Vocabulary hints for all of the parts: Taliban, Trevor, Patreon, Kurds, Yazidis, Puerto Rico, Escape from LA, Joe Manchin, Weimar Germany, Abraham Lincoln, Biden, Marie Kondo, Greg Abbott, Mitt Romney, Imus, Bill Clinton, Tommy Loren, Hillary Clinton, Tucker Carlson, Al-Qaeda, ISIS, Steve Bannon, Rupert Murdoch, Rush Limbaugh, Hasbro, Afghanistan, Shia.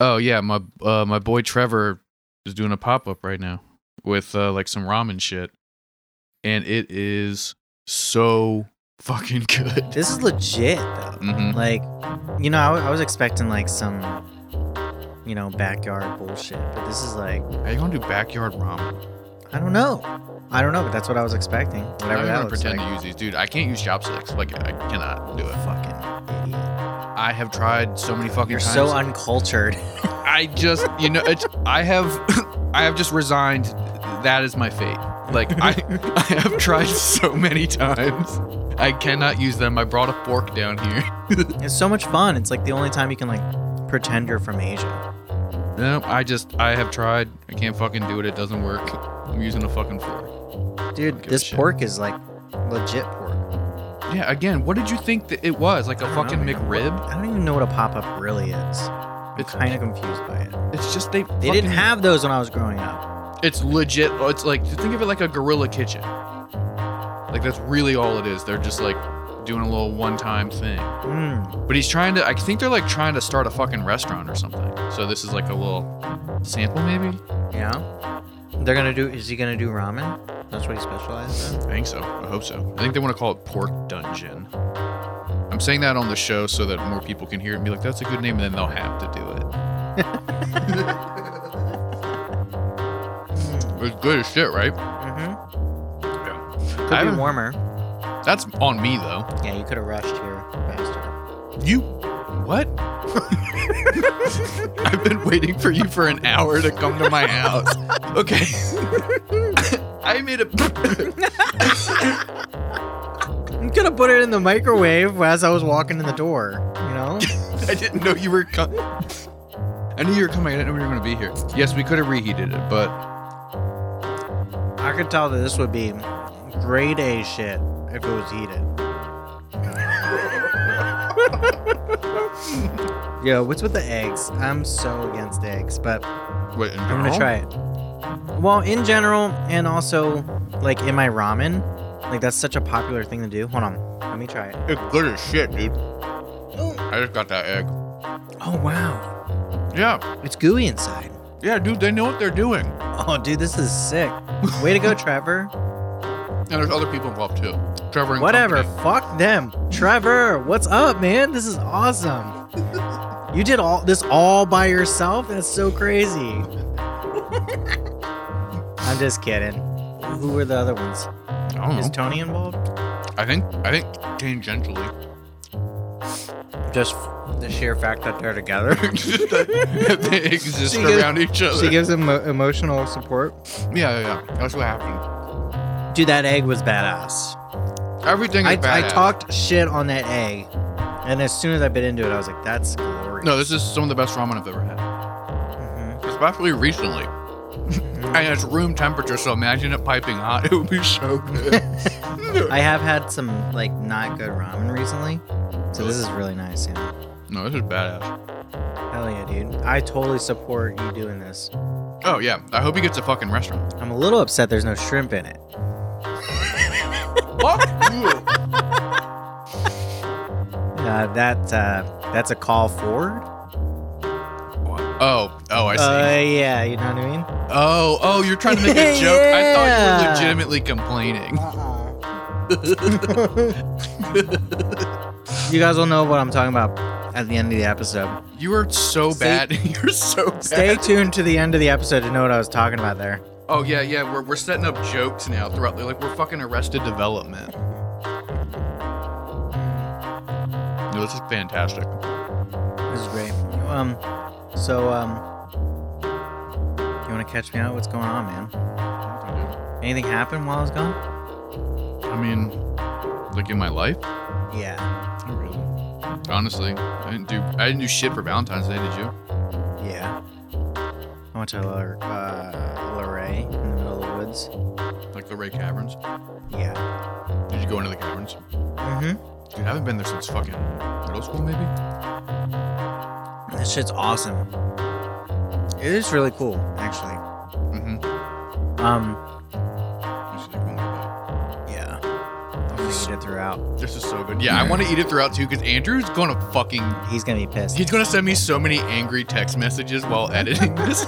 Oh yeah, my boy Trevor is doing a pop-up right now with like some ramen shit, and it is so fucking good. This is legit though. Mm-hmm. Like, you know, I was expecting like some, you know, backyard bullshit, but this is like, are you gonna do backyard ramen? I don't know, but that's what I was expecting. Whatever. I'm gonna pretend to use these, dude. I can't use chopsticks. Like, I cannot do it. Fucking idiot. I have tried so many fucking times. You're so uncultured. I just, you know, I have just resigned. That is my fate. Like, I have tried so many times. I cannot use them. I brought a fork down here. It's so much fun. It's like the only time you can like pretend you're from Asia. No, I have tried. I can't fucking do it. It doesn't work. I'm using a fucking fork. Dude, this pork is like legit pork. Yeah, again, what did you think that it was? Like a fucking McRib? I don't even know what a pop-up really is. I'm kind of confused by it. It's just they didn't have those when I was growing up. It's legit. It's like, think of it like a Guerrilla Kitchen. Like, that's really all it is. They're just like doing a little one-time thing. Mm. But he's trying to, I think they're like trying to start a fucking restaurant or something. So this is like a little sample, maybe? Yeah. Is he gonna do ramen? That's what he specializes in? I think so. I hope so. I think they want to call it Pork Dungeon. I'm saying that on the show so that more people can hear it and be like, that's a good name, and then they'll have to do it. It's good as shit, right? Mm-hmm. Yeah. Could be warmer. That's on me, though. Yeah, you could have rushed here faster. You... What? I've been waiting for you for an hour to come to my house. Okay. I made a... I'm going to put it in the microwave as I was walking in the door, you know? I didn't know you were coming. I knew you were coming. I didn't know you were going to be here. Yes, we could have reheated it, but... I could tell that this would be grade A shit. If it was heated. Yo, what's with the eggs? I'm so against eggs, but wait, I'm gonna try it. Well, in general, and also like in my ramen, like that's such a popular thing to do. Hold on, let me try it. It's good as shit, dude. I just got that egg. Oh wow. Yeah. It's gooey inside. Yeah, dude, they know what they're doing. Oh, dude, this is sick. Way to go, Trevor. And there's other people involved too. Trevor and whatever, company. Fuck them. Trevor, what's up, man? This is awesome. You did all this by yourself? That's so crazy. I'm just kidding. Who were the other ones? I don't know. Is Tony involved? I think tangentially. Just the sheer fact that they're together. that they exist around each other. She gives them emotional support. Yeah. That's what happened. Dude, that egg was badass. Everything is badass. I talked shit on that egg, and as soon as I bit into it, I was like, that's glorious. No, this is some of the best ramen I've ever had. Mm-hmm. Especially recently. Mm-hmm. And it's room temperature, so imagine it piping hot. It would be so good. I have had some, like, not good ramen recently, so this is really nice, yeah. No, this is badass. Hell yeah, dude. I totally support you doing this. Oh, yeah. I hope he gets a fucking restaurant. I'm a little upset there's no shrimp in it. Fuck you. That's a call forward. Oh, I see. Yeah, you know what I mean? Oh, you're trying to make a joke. Yeah. I thought you were legitimately complaining. You guys will know what I'm talking about at the end of the episode. You are so bad. You're so bad. Stay tuned to the end of the episode to know what I was talking about there. Oh, yeah, we're setting up jokes now throughout. Like, we're fucking Arrested Development. No, this is fantastic. This is great. You want to catch me out? What's going on, man? Anything happened while I was gone? I mean, like in my life? Yeah. Not really. Honestly, I didn't do shit for Valentine's Day, did you? Yeah. I went to LaRay in the middle of the woods. Like LaRay Caverns? Yeah. Did you go into the caverns? Mm-hmm. Dude, I haven't been there since fucking middle school, maybe? That shit's awesome. It is really cool, actually. Mm-hmm. Yeah. to eat it throughout. This is so good. Yeah, I want to eat it throughout too, because Andrew's going to He's going to be pissed. He's going to send me so many angry text messages while editing this.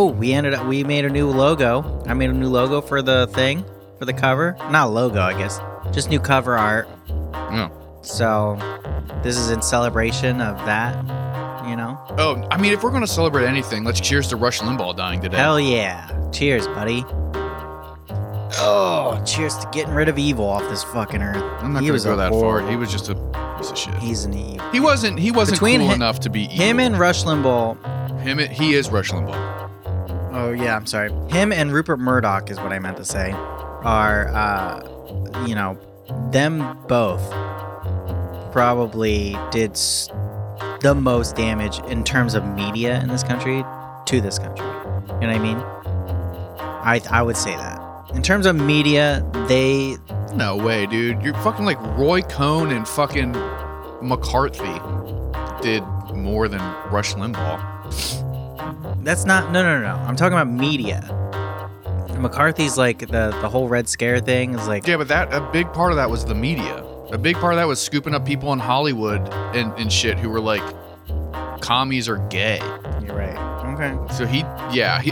We made a new logo. I made a new logo for the thing, for the cover. Not logo, I guess. Just new cover art. Yeah. So this is in celebration of that, you know? Oh, I mean, if we're going to celebrate anything, let's cheers to Rush Limbaugh dying today. Hell yeah. Cheers, buddy. Oh, cheers to getting rid of evil off this fucking earth. I'm not going to go that far. He was just a piece of shit. He's an evil. He wasn't cool enough to be evil. Him and Rush Limbaugh. He is Rush Limbaugh. Oh, yeah. I'm sorry. Him and Rupert Murdoch is what I meant to say. Are, you know, them both probably did the most damage in terms of media in this country to this country. You know what I mean? I would say that. In terms of media, they... No way, dude. You're fucking like Roy Cohn and fucking McCarthy did more than Rush Limbaugh. That's not... No. I'm talking about media. McCarthy's like the whole Red Scare thing is like... Yeah, but a big part of that was the media. A big part of that was scooping up people in Hollywood and shit who were like, commies are gay. You're right. Okay. So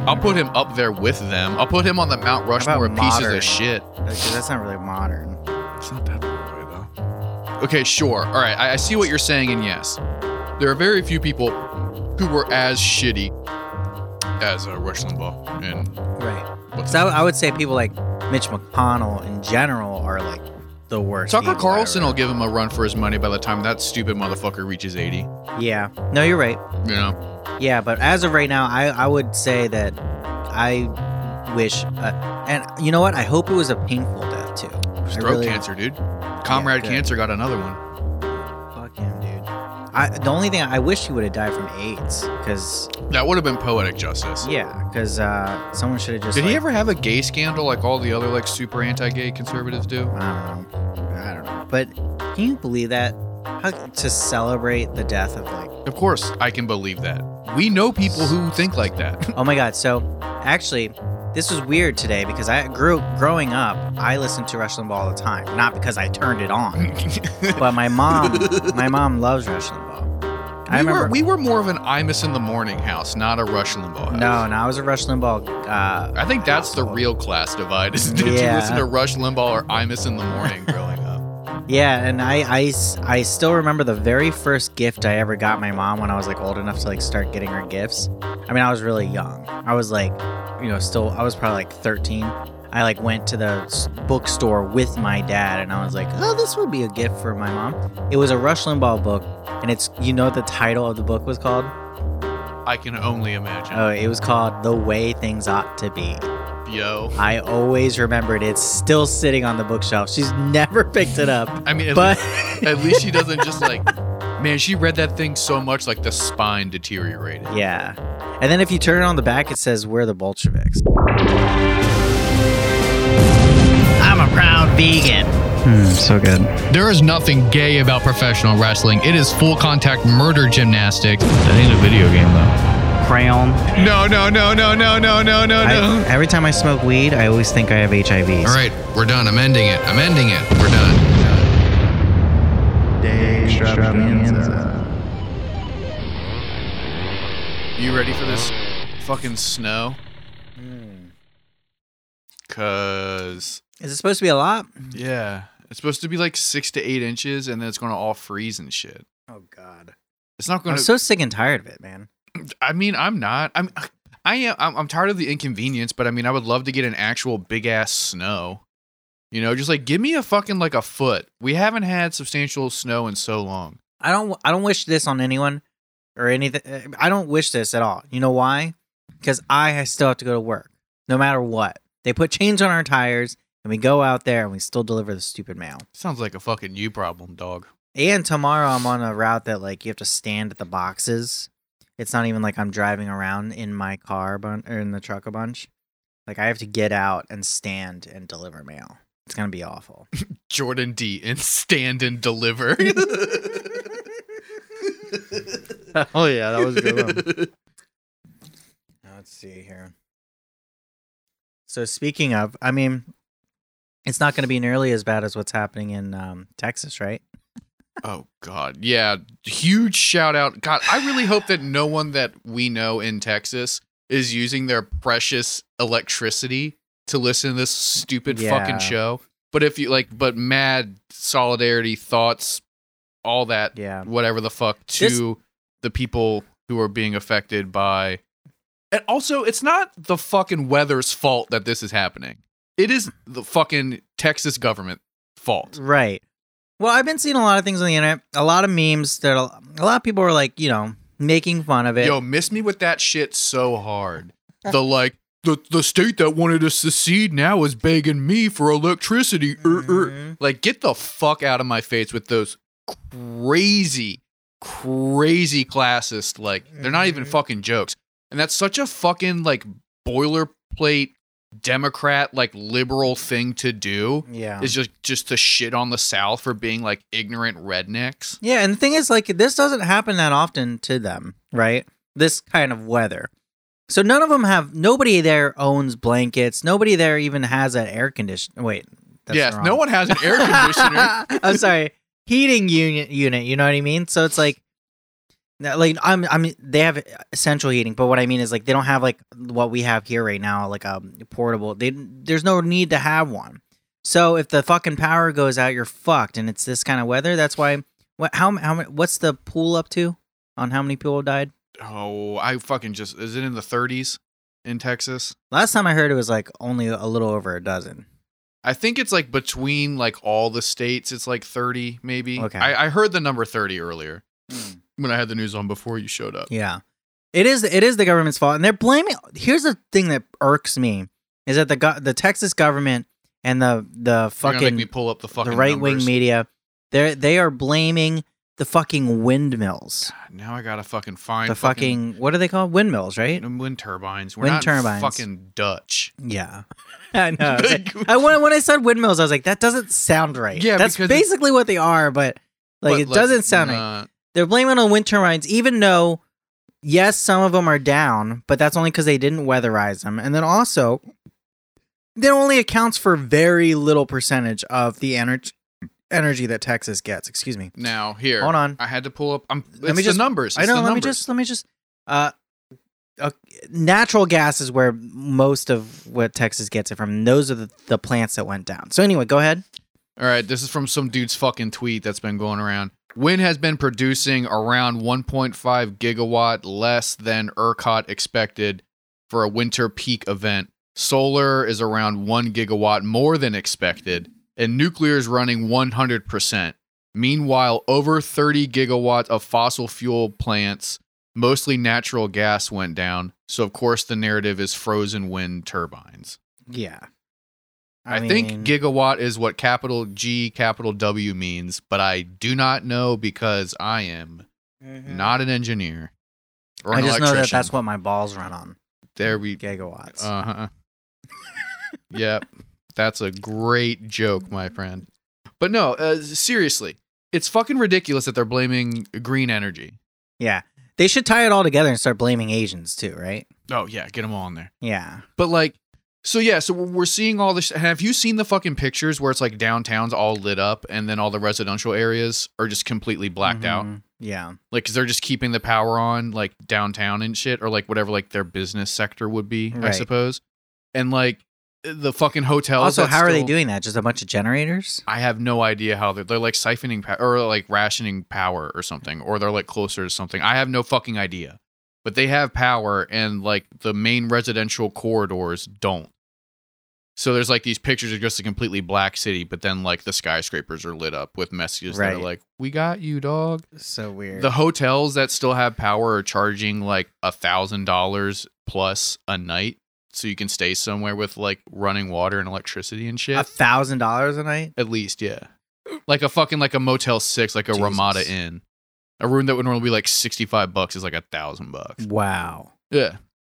I'll put him up there with them. I'll put him on the Mount Rushmore of pieces of shit. That's not really modern. It's not that way, though. Okay, sure. All right, I see what you're saying, and yes, there are very few people who were as shitty as Rush Limbaugh. And right. So I would say people like Mitch McConnell in general are like the worst. Tucker Carlson will give him a run for his money by the time that stupid motherfucker reaches 80. Yeah. No, you're right. You know? Yeah, but as of right now, I would say that I wish... and you know what? I hope it was a painful death, too. Throat cancer, dude. Comrade Cancer got another one. Fuck him, dude. The only thing... I wish he would have died from AIDS, because... That would have been poetic justice. Yeah, because someone should have just... Did he ever have a gay scandal like all the other, like, super anti-gay conservatives do? I don't know. But can you believe that? How to celebrate the death of, like... Of course I can believe that. We know people who think like that. Oh my God. So actually, this was weird today because growing up, I listened to Rush Limbaugh all the time. Not because I turned it on, but my mom loves Rush Limbaugh. We were more of an Imus in the Morning house, not a Rush Limbaugh house. No, I was a Rush Limbaugh I think that's household. The real class divide is did you listen to Rush Limbaugh or Imus in the Morning growing up? Yeah, and I still remember the very first gift I ever got my mom when I was like old enough to like start getting her gifts. I mean, I was really young. I was like, you know, I was probably like 13. I like went to the bookstore with my dad and I was like, oh, this would be a gift for my mom. It was a Rush Limbaugh book, and it's, you know what the title of the book was called? I can only imagine. Oh, it was called The Way Things Ought to Be. Yo. I always remembered it's still sitting on the bookshelf. She's never picked it up. I mean, at least she doesn't just like, man, she read that thing so much like the spine deteriorated. Yeah. And then if you turn it on the back, it says, we're the Bolsheviks. I'm a proud vegan. So good. There is nothing gay about professional wrestling. It is full contact murder gymnastics. That ain't a video game though. Crayon. No. Every time I smoke weed, I always think I have HIV. All right, we're done. I'm ending it. We're done. Day extravaganza. You ready for this fucking snow? Cause is it supposed to be a lot? Yeah, it's supposed to be like 6 to 8 inches, and then it's gonna all freeze and shit. Oh God, it's not gonna. I'm so sick and tired of it, man. I mean, I'm not. I am. I'm tired of the inconvenience, but I mean, I would love to get an actual big ass snow. You know, just like give me a fucking like a foot. We haven't had substantial snow in so long. I don't wish this on anyone or anything. I don't wish this at all. You know why? Because I still have to go to work, no matter what. They put chains on our tires, and we go out there, and we still deliver the stupid mail. Sounds like a fucking you problem, dog. And tomorrow I'm on a route that like you have to stand at the boxes. It's not even like I'm driving around in my car or in the truck a bunch. Like I have to get out and stand and deliver mail. It's going to be awful. Jordan D and stand and deliver. Oh yeah, that was a good one. Now, let's see here. So speaking of, I mean, It's not going to be nearly as bad as what's happening in Texas, right? Oh, God. Yeah. Huge shout out. God, I really hope that no one that we know in Texas is using their precious electricity to listen to this stupid fucking show. But if you like, but mad solidarity thoughts, all that, whatever the fuck, to the people who are being affected by. And also, it's not the fucking weather's fault that this is happening. It is the fucking Texas government fault. Right. Well, I've been seeing a lot of things on the internet, a lot of memes that a lot of people are like, you know, making fun of it. Yo, miss me with that shit so hard. The like, the state that wanted to secede now is begging me for electricity. Like, get the fuck out of my face with those crazy classist, like, they're not even fucking jokes. And that's such a fucking, like, boilerplate Democrat, like, liberal thing to do. Yeah, is just to shit on the South for being like ignorant rednecks. Yeah, and the thing is, like, this doesn't happen that often to them, right? This kind of weather. So none of them have. Nobody there owns blankets. Nobody there even has an air conditioner. Wait, that's wrong. No one has an air conditioner. I'm sorry, heating unit. You know what I mean? So it's like. Like I mean, they have central heating, but what I mean is, like, they don't have like what we have here right now, like a portable. There's no need to have one. So if the fucking power goes out, you're fucked, and it's this kind of weather. That's why. What's the pool up to on how many people died? Oh, I fucking just is it in the 30s in Texas? Last time I heard, it was like only a little over a dozen. I think it's like between like all the states, it's like 30 maybe. Okay, I heard the number 30 earlier. When I had the news on before you showed up. Yeah. It is the government's fault. And they're blaming. Here's the thing that irks me is that the Texas government and the fucking make me pull up the fucking right-wing media, they are blaming the fucking windmills. God, now I got to fucking find the fucking what are they called? Windmills, right? Wind turbines. We're not fucking Dutch. Yeah. I know. When I said windmills, I was like, that doesn't sound right. Yeah, that's basically what they are, but it doesn't sound right. They're blaming on wind turbines, even though, yes, some of them are down, but that's only because they didn't weatherize them. And then also, that only accounts for very little percentage of the energy that Texas gets. Excuse me. Now, here. Hold on. I had to pull up. Let me just the numbers. It's I know. Let me just. Natural gas is where most of what Texas gets it from. Those are the plants that went down. So anyway, go ahead. All right. This is from some dude's fucking tweet that's been going around. Wind has been producing around 1.5 gigawatt less than ERCOT expected for a winter peak event. Solar is around 1 gigawatt more than expected, and nuclear is running 100%. Meanwhile, over 30 gigawatts of fossil fuel plants, mostly natural gas, went down. So, of course, the narrative is frozen wind turbines. Yeah. I think gigawatt is what capital G, capital W means, but I do not know because I am not an engineer or an electrician. I just know that's what my balls run on. There we gigawatts. Uh-huh. Yep. That's a great joke, my friend. But no, seriously, it's fucking ridiculous that they're blaming green energy. Yeah. They should tie it all together and start blaming Asians too, right? Oh, yeah. Get them all in there. Yeah. But like, So we're seeing all this. Have you seen the fucking pictures where it's like downtown's all lit up and then all the residential areas are just completely blacked out? Yeah. Like, because they're just keeping the power on like downtown and shit, or like whatever like their business sector would be, right. I suppose. And like the fucking hotels. Also, how are they doing that? Just a bunch of generators? I have no idea how they're like siphoning power or like rationing power or something, or they're like closer to something. I have no fucking idea. But they have power and like the main residential corridors don't. So there's like these pictures of just a completely black city, but then like the skyscrapers are lit up with messages that are like, we got you, dog. So weird. The hotels that still have power are charging like $1,000 plus a night. So you can stay somewhere with like running water and electricity and shit. $1,000 a night? At least, yeah. Like a fucking like a Motel 6, like a Jesus. Ramada Inn. A room that would normally be like $65 is like $1,000. Wow. Yeah.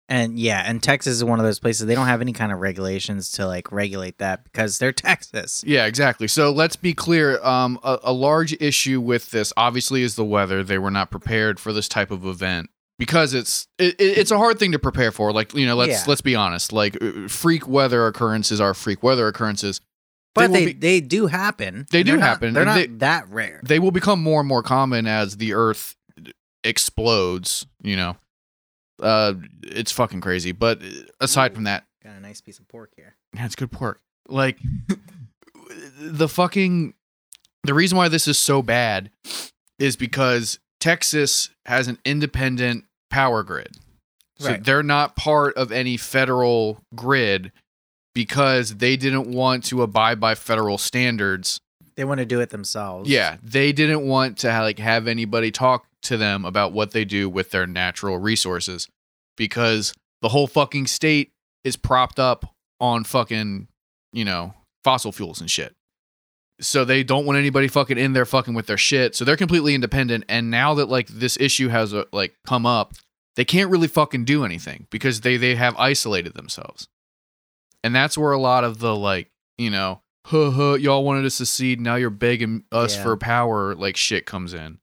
And Texas is one of those places they don't have any kind of regulations to like regulate that because they're Texas. Yeah, exactly. So let's be clear. A large issue with this obviously is the weather. They were not prepared for this type of event because it's a hard thing to prepare for. Like, you know, let's be honest. Like freak weather occurrences are freak weather occurrences. But they do happen. They do happen. They're not that rare. They will become more and more common as the Earth explodes, you know. It's fucking crazy. But aside from that. Got a nice piece of pork here. Yeah, it's good pork. Like, the reason why this is so bad is because Texas has an independent power grid. So they're not part of any federal grid because they didn't want to abide by federal standards. They want to do it themselves. Yeah. They didn't want to have anybody talk to them about what they do with their natural resources because the whole fucking state is propped up on fucking, fossil fuels and shit. So they don't want anybody fucking in there fucking with their shit. So they're completely independent. And now that this issue has come up, they can't really fucking do anything because they have isolated themselves. And that's where a lot of the y'all wanted to secede. Now you're begging us for power. Shit comes in.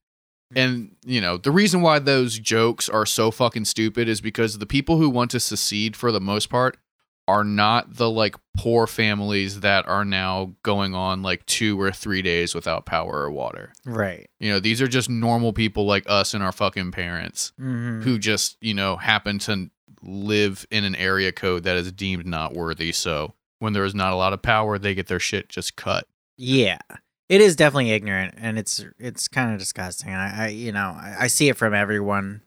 And the reason why those jokes are so fucking stupid is because the people who want to secede for the most part are not the poor families that are now going on 2 or 3 days without power or water. Right. These are just normal people like us and our fucking parents who just, happen to live in an area code that is deemed not worthy. So when there is not a lot of power, they get their shit just cut. Yeah. It is definitely ignorant and it's kind of disgusting. I see it from everyone.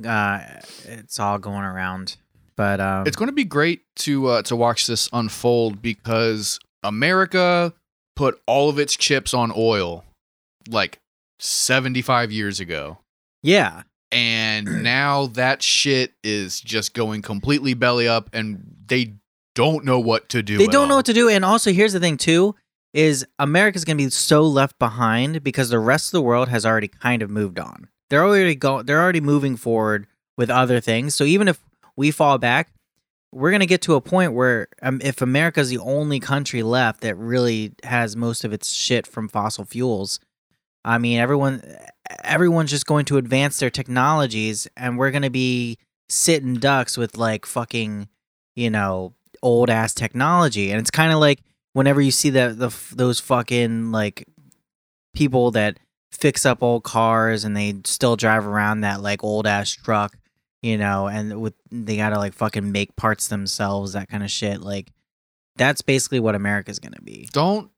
It's all going around. But it's going to be great to watch this unfold because America put all of its chips on oil 75 years ago. Yeah. And now that shit is just going completely belly up and they don't know what to do. They don't know what to do. And also, here's the thing, too, is America's going to be so left behind because the rest of the world has already kind of moved on. They're already moving forward with other things. So even if we fall back, we're going to get to a point where if America's the only country left that really has most of its shit from fossil fuels, I mean, everyone's just going to advance their technologies and we're going to be sitting ducks with fucking, old ass technology. And it's kind of like whenever you see those fucking people that fix up old cars and they still drive around that old ass truck. And they gotta fucking make parts themselves, that kind of shit. That's basically what America's gonna be. Don't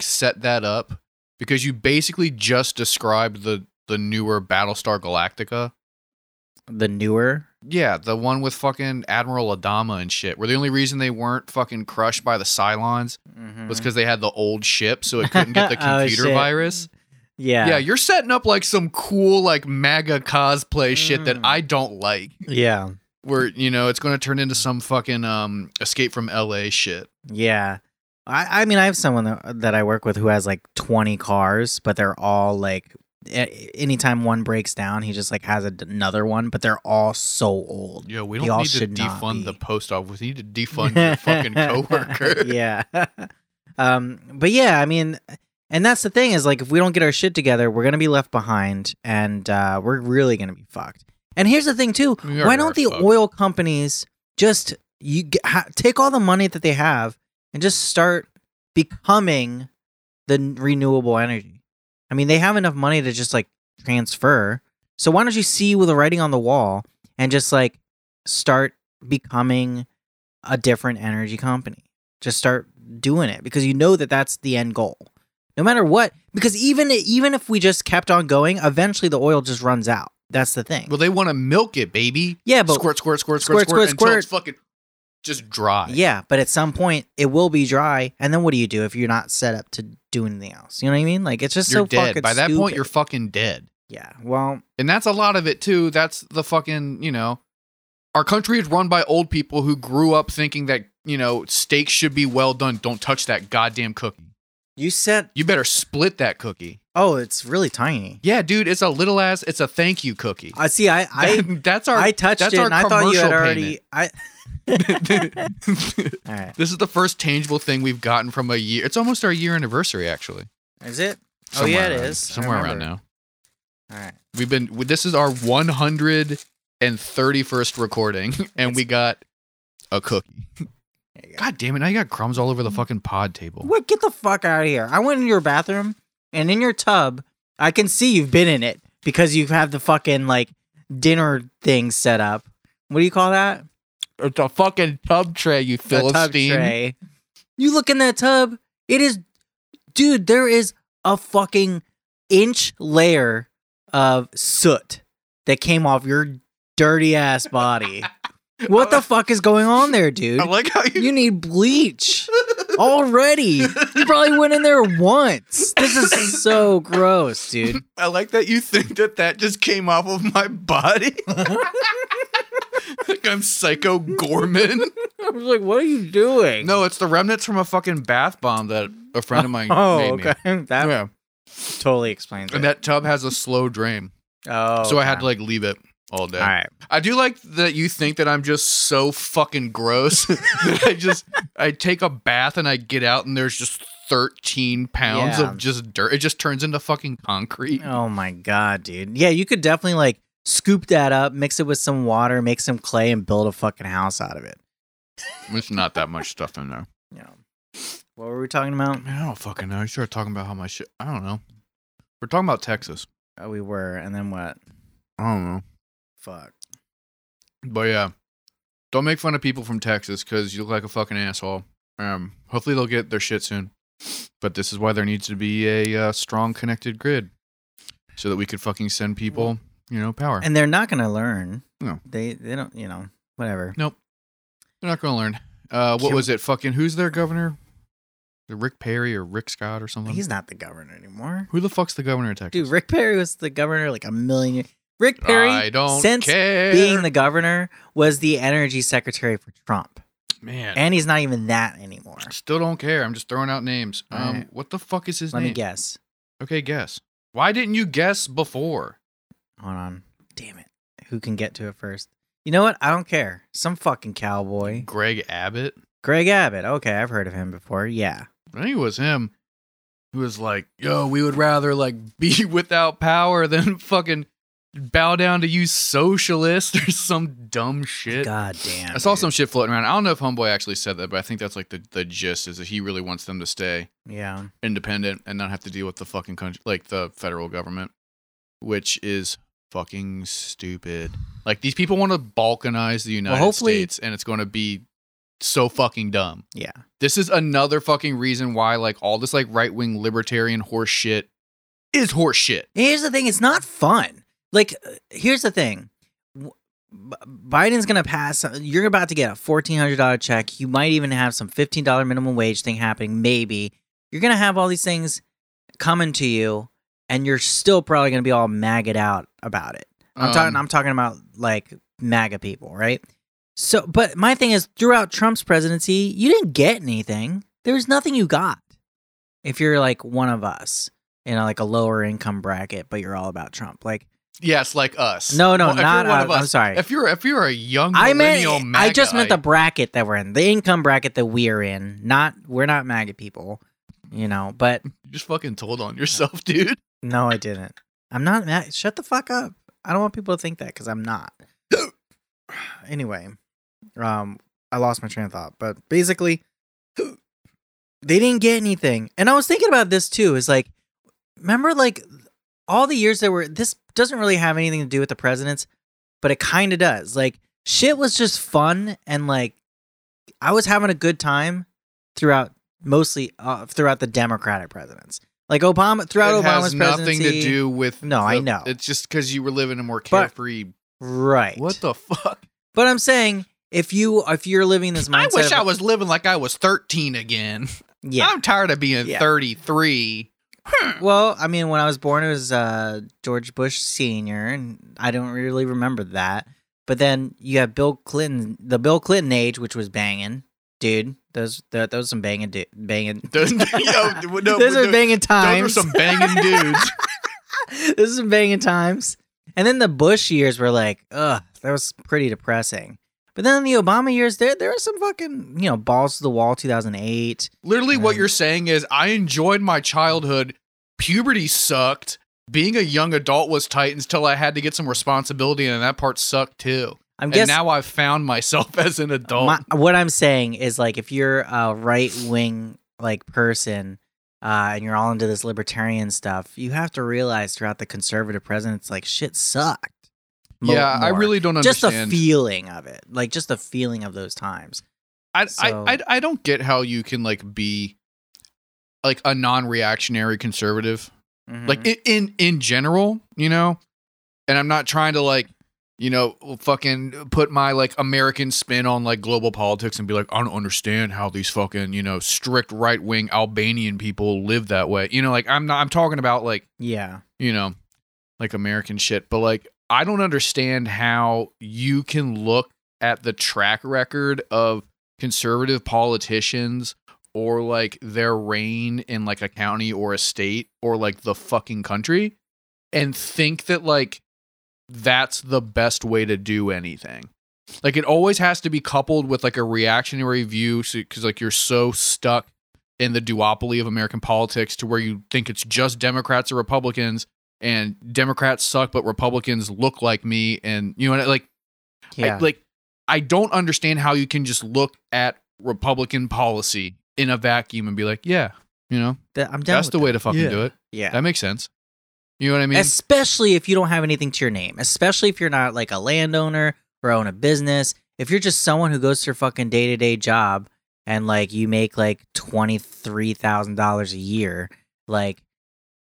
set that up because you basically just described the newer Battlestar Galactica. The newer? Yeah, the one with fucking Admiral Adama and shit. Where the only reason they weren't fucking crushed by the Cylons was because they had the old ship, so it couldn't get the computer virus. Yeah. Yeah, you're setting up some cool MAGA cosplay shit that I don't like. Yeah. Where, it's going to turn into some fucking Escape from LA shit. Yeah. I mean, I have someone that I work with who has 20 cars, but they're all anytime one breaks down, he just has another one, but they're all so old. Yeah, we don't need to defund the post office. We need to defund your fucking coworker. Yeah. But yeah, I mean... And that's the thing is, if we don't get our shit together, we're going to be left behind and we're really going to be fucked. And here's the thing, too. Why don't the oil companies just take all the money that they have and just start becoming the renewable energy? I mean, they have enough money to just transfer. So why don't you see with the writing on the wall and just start becoming a different energy company? Just start doing it because you know that that's the end goal. No matter what, because even if we just kept on going, eventually the oil just runs out. That's the thing. Well, they want to milk it, baby. Yeah, but squirt, until it's fucking just dry. Yeah, but at some point it will be dry, and then what do you do if you're not set up to do anything else? You know what I mean? It's just you're so dead. Fucking. By that stupid point, you're fucking dead. Yeah. Well, and that's a lot of it too. That's the fucking our country is run by old people who grew up thinking that steaks should be well done. Don't touch that goddamn cookie. You better split that cookie. Oh, it's really tiny. Yeah, dude, it's a little ass. It's a thank you cookie. I see. I touched it, and I thought you had already. All right. This is the first tangible thing we've gotten from a year. It's almost our year anniversary, actually. Is it? Somewhere it is. Somewhere around now. All right. This is our 131st recording, and we got a cookie. God damn it. Now you got crumbs all over the fucking pod table. What? Get the fuck out of here. I went in your bathroom and in your tub, I can see you've been in it because you have the fucking like dinner thing set up. What do you call that? It's a fucking tub tray, you Philistine. Tub tray. You look in that tub. It is, dude, there is a fucking inch layer of soot that came off your dirty ass body. What the fuck is going on there, dude? I like how you need bleach already. You probably went in there once. This is so gross, dude. I like that you think that that just came off of my body. Like I'm Psycho Gorman. I was like, what are you doing? No, it's the remnants from a fucking bath bomb that a friend of mine made me. That totally explains it. And that tub has a slow drain. Oh. So I had to like leave it all day. All right. I do like that you think that I'm just so fucking gross that I take a bath and I get out and there's just 13 pounds of just dirt. It just turns into fucking concrete. Oh my God, dude. Yeah, you could definitely like scoop that up, mix it with some water, make some clay and build a fucking house out of it. There's not that much stuff in there. Yeah. What were we talking about? Man, I don't fucking know. You started talking about how my shit. I don't know. We're talking about Texas. Oh, we were. And then what? I don't know. Fuck. But yeah, don't make fun of people from Texas because you look like a fucking asshole. Hopefully they'll get their shit soon. But this is why there needs to be a strong connected grid so that we could fucking send people, you know, power. And they're not going to learn. No. They don't, you know, whatever. Nope. They're not going to learn. What was it? Fucking who's their governor? Rick Perry or Rick Scott or something? He's not the governor anymore. Who the fuck's the governor of Texas? Dude, Rick Perry was the governor like a million years. Rick Perry, being the governor, was the energy secretary for Trump. Man. And he's not even that anymore. Still don't care. I'm just throwing out names. Right. What the fuck is his name? Let me guess. Okay, guess. Why didn't you guess before? Hold on. Damn it. Who can get to it first? You know what? I don't care. Some fucking cowboy. Greg Abbott. Okay, I've heard of him before. Yeah. I think it was him who was like, yo, we would rather like be without power than fucking bow down to you socialists or some dumb shit. God damn. I saw some shit floating around. I don't know if Homeboy actually said that, but I think that's like the gist is that he really wants them to stay independent and not have to deal with the fucking country, like the federal government, which is fucking stupid. Like these people want to balkanize the United States and it's going to be so fucking dumb. Yeah. This is another fucking reason why like all this like right-wing libertarian horse shit is horse shit. Here's the thing. It's not fun. Like, here's the thing. Biden's going to pass. You're about to get a $1,400 check. You might even have some $15 minimum wage thing happening. Maybe you're going to have all these things coming to you and you're still probably going to be all maggot out about it. I'm talking about like MAGA people. Right. So, but my thing is throughout Trump's presidency, you didn't get anything. There's nothing you got. If you're like one of us, you know, like a lower income bracket, but you're all about Trump. Like, yes, like us. No, well, not us. I'm sorry. If you're a young millennial, I just meant the bracket that we're in, the income bracket that we're in. We're not MAGA people, you know. But you just fucking told on yourself, dude. No, I didn't. I'm not. Shut the fuck up. I don't want people to think that because I'm not. Anyway, I lost my train of thought, but basically, they didn't get anything. And I was thinking about this too. Is like, remember, like all the years that were this. Doesn't really have anything to do with the presidents, but it kind of does. Like shit was just fun, and like I was having a good time throughout, mostly throughout the Democratic presidents. Like Obama, throughout Obama's presidency, nothing to do with. No, I know it's just because you were living a more carefree. Right. What the fuck? But I'm saying if you're living this mindset, I wish I was living like I was 13 again. Yeah, I'm tired of being 33. Well, I mean, when I was born, it was George Bush Sr., and I don't really remember that. But then you have Bill Clinton, the Bill Clinton age, which was banging, dude. Those some banging, banging. Those are banging times. Those are some banging dudes. Those are some banging times. And then the Bush years were like, ugh, that was pretty depressing. But then in the Obama years, there are some fucking, you know, balls to the wall, 2008. Literally what you're saying is I enjoyed my childhood. Puberty sucked. Being a young adult was tight until I had to get some responsibility, and that part sucked too. Now I've found myself as an adult. What I'm saying is, like, if you're a right-wing, like, person and you're all into this libertarian stuff, you have to realize throughout the conservative presidents, like, shit sucked. Yeah, I really don't understand. Just the feeling of it. Like, just the feeling of those times. I don't get how you can, like, be, like, a non-reactionary conservative. Mm-hmm. Like, in general, you know? And I'm not trying to, like, you know, fucking put my, like, American spin on, like, global politics and be like, I don't understand how these fucking, you know, strict right-wing Albanian people live that way. You know, like, I'm talking about, like, yeah, you know, like, American shit. But, like, I don't understand how you can look at the track record of conservative politicians or, like, their reign in, like, a county or a state or, like, the fucking country and think that, like, that's the best way to do anything. Like, it always has to be coupled with, like, a reactionary view, because, like, you're so stuck in the duopoly of American politics to where you think it's just Democrats or Republicans, and Democrats suck, but Republicans look like me, and, you know, like, yeah. I don't understand how you can just look at Republican policy in a vacuum and be like, yeah, you know, that's the way to fucking do it. Yeah, that makes sense. You know what I mean? Especially if you don't have anything to your name. Especially if you're not, like, a landowner or own a business. If you're just someone who goes to your fucking day-to-day job and, like, you make, like, $23,000 a year, like,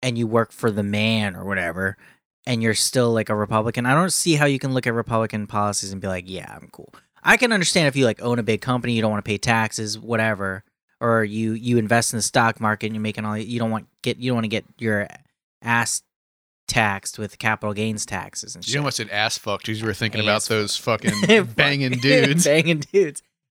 and you work for the man or whatever, and you're still, like, a Republican, I don't see how you can look at Republican policies and be like, yeah, I'm cool. I can understand if you, like, own a big company, you don't want to pay taxes, whatever, or you invest in the stock market and you're making all, you don't want to get your ass taxed with capital gains taxes and shit. You almost said ass fucked because you were thinking about those fucking banging dudes.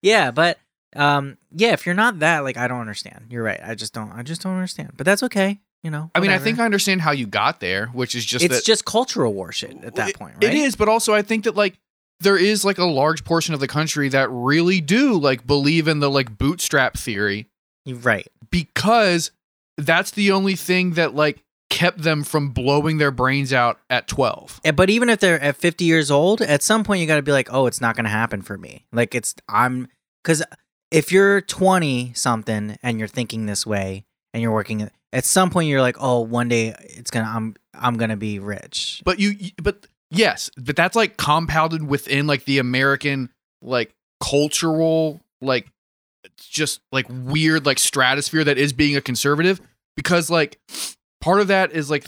Yeah, but yeah, if you're not that, like, I don't understand. You're right. I just don't understand. But that's okay. You know, whatever. I mean, I think I understand how you got there, which is just just cultural war shit at that point, right? It is, but also I think that, like, there is, like, a large portion of the country that really do, like, believe in the, like, bootstrap theory. Right. Because that's the only thing that, like, kept them from blowing their brains out at 12. But even if they're at 50 years old, at some point you got to be like, oh, it's not going to happen for me. Like, because if you're 20 something and you're thinking this way and you're working, at some point you're like, oh, one day I'm going to be rich. But that's, like, compounded within, like, the American, like, cultural, like, just, like, weird, like, stratosphere that is being a conservative, because, like, part of that is, like,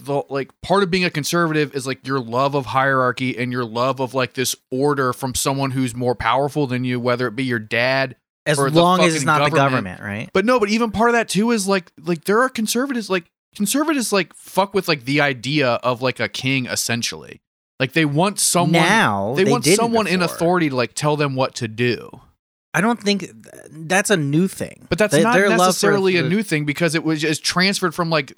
part of being a conservative is, like, your love of hierarchy and your love of, like, this order from someone who's more powerful than you, whether it be your dad or the fucking government. As long as it's not the government, right? But no, but even part of that too is, like there are conservatives, like, fuck with, like, the idea of, like, a king, essentially. Like, they want someone in authority to, like, tell them what to do. I don't think that's a new thing. But that's not necessarily a new thing, because it was just transferred from, like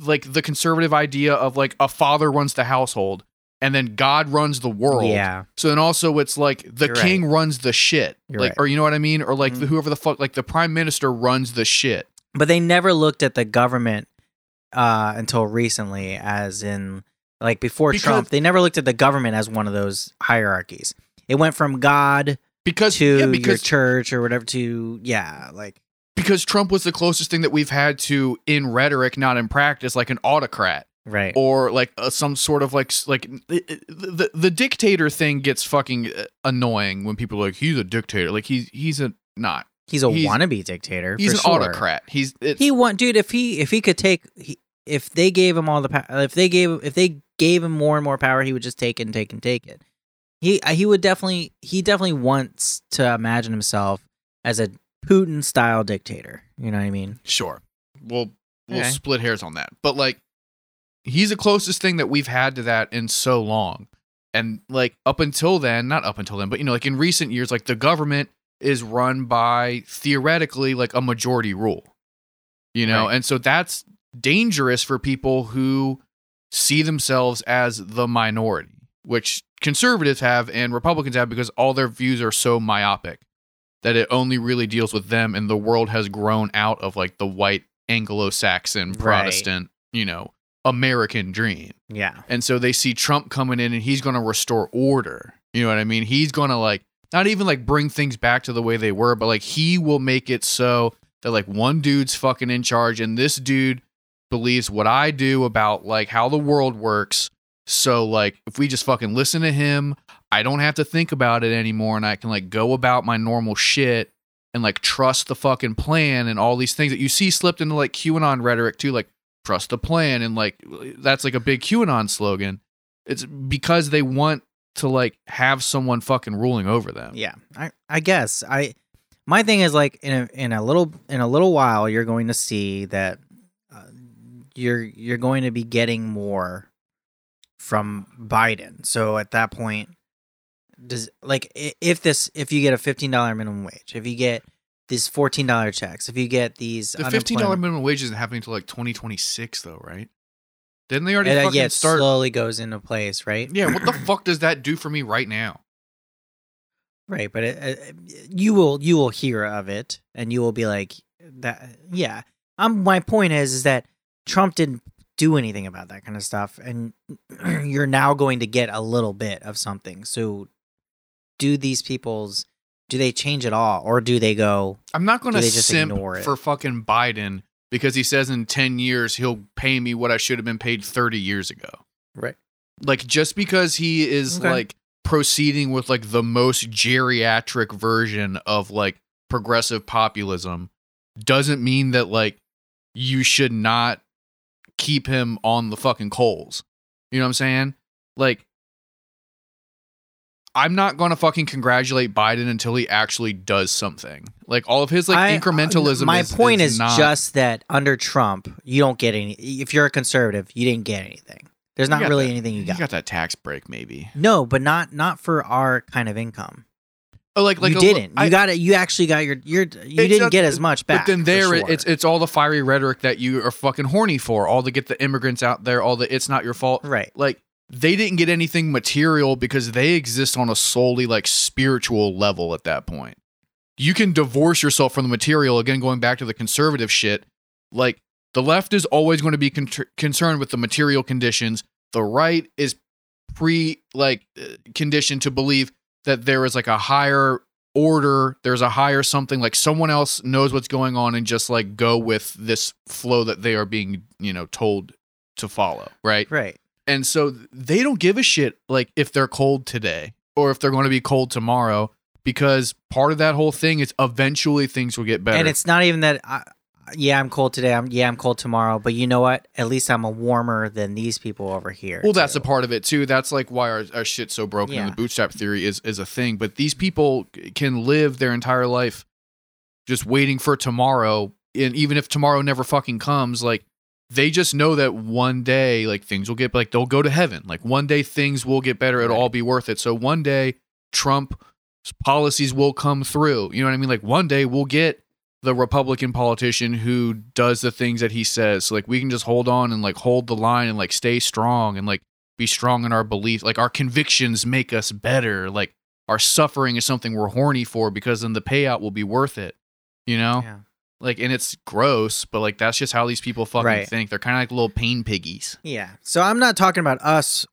the conservative idea of, like, a father runs the household and then God runs the world. Yeah. So then also it's like the king runs the shit. Or, you know what I mean? Or, like, whoever the fuck, like, the prime minister runs the shit. But they never looked at the government until recently, as in, like, because Trump, they never looked at the government as one of those hierarchies. It went from God to your church or whatever to, yeah, like. Because Trump was the closest thing that we've had to, in rhetoric, not in practice, like an autocrat, right? Or, like, some sort of, like the dictator thing gets fucking annoying when people are like, he's a dictator. Like, he's wannabe dictator. He's an autocrat. If they gave him more and more power, he would just take it and take it and take it. He definitely wants to imagine himself as a Putin-style dictator, you know what I mean? Sure. We'll split hairs on that. But, like, he's the closest thing that we've had to that in so long. And, like, not up until then, but, you know, like, in recent years, like, the government is run by, theoretically, like, a majority rule, you know? Right. And so that's dangerous for people who see themselves as the minority, which conservatives have and Republicans have, because all their views are so myopic that it only really deals with them, and the world has grown out of, like, the white Anglo-Saxon Protestant, you know, American dream. Yeah. And so they see Trump coming in and he's going to restore order. You know what I mean? He's going to like, not even like bring things back to the way they were, but like he will make it so that like one dude's fucking in charge and this dude believes what I do about like how the world works. So like if we just fucking listen to him, I don't have to think about it anymore and I can like go about my normal shit and like trust the fucking plan and all these things that you see slipped into like QAnon rhetoric too, like trust the plan. And like, that's like a big QAnon slogan. It's because they want to like have someone fucking ruling over them. Yeah. I guess my thing is like in a little while, you're going to see that you're going to be getting more from Biden. So at that point, if you get a $15 minimum wage, if you get these $14 checks, if you get these, the $15 minimum wage isn't happening until like 2026 though, right? Didn't they already fucking start? It slowly goes into place, right? Yeah, what the fuck does that do for me right now? Right, but you will hear of it, and you will be like, that. Yeah, my point is that Trump didn't do anything about that kind of stuff, and you're now going to get a little bit of something. So do they change at all, or do they go, I'm not going to simp for fucking Biden, because he says in 10 years, he'll pay me what I should have been paid 30 years ago. Right. Like, just because he is, like, proceeding with, like, the most geriatric version of, like, progressive populism doesn't mean that, like, you should not keep him on the fucking coals. You know what I'm saying? Like, I'm not going to fucking congratulate Biden until he actually does something. Like all of his incrementalism. My point is not just that under Trump, you don't get any. If you're a conservative, you didn't get anything. There's not really anything you got. You got that tax break, maybe. No, but not for our kind of income. Oh, like you didn't. You got it. You actually got you didn't get as much back. But then it's all the fiery rhetoric that you are fucking horny for. All to get the immigrants out there. All the it's not your fault. Right. Like. They didn't get anything material because they exist on a solely like spiritual level at that point. You can divorce yourself from the material. Again, going back to the conservative shit, like the left is always going to be concerned with the material conditions. The right is conditioned to believe that there is like a higher order. There's a higher something, like someone else knows what's going on and just like go with this flow that they are being, told to follow. Right. Right. And so they don't give a shit like if they're cold today or if they're going to be cold tomorrow, because part of that whole thing is eventually things will get better. And it's not even that, I'm cold today. I'm cold tomorrow. But you know what? At least I'm warmer than these people over here. Well, that's a part of it, too. That's like why our shit's so broken and the bootstrap theory is a thing. But these people can live their entire life just waiting for tomorrow. And even if tomorrow never fucking comes, like. They just know that one day, like, things will get, like, they'll go to heaven. Like, one day things will get better. It'll all be worth it. So one day Trump's policies will come through. You know what I mean? Like, one day we'll get the Republican politician who does the things that he says. So, like, we can just hold on and, like, hold the line and, like, stay strong and, like, be strong in our belief. Like, our convictions make us better. Like, our suffering is something we're horny for, because then the payout will be worth it, you know? Yeah. Like, and it's gross, but, like, that's just how these people fucking think. They're kind of like little pain piggies. Yeah. So I'm not talking about us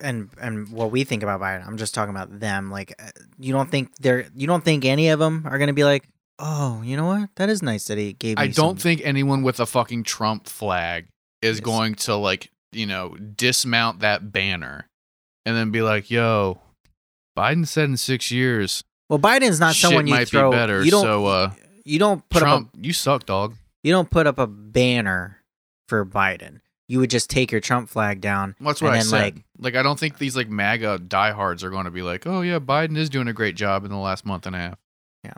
and what we think about Biden. I'm just talking about them. Like, you don't think any of them are going to be like, oh, you know what? That is nice that he gave me I don't think anyone with a fucking Trump flag is going to, like, dismount that banner and then be like, yo, Biden said in 6 years. Well, Biden's not someone you throw. Be better, you don't. So, you don't put Trump, you suck, dog. You don't put up a banner for Biden. You would just take your Trump flag down. That's what I said. Like, I don't think these like MAGA diehards are going to be like, oh yeah, Biden is doing a great job in the last month and a half. Yeah,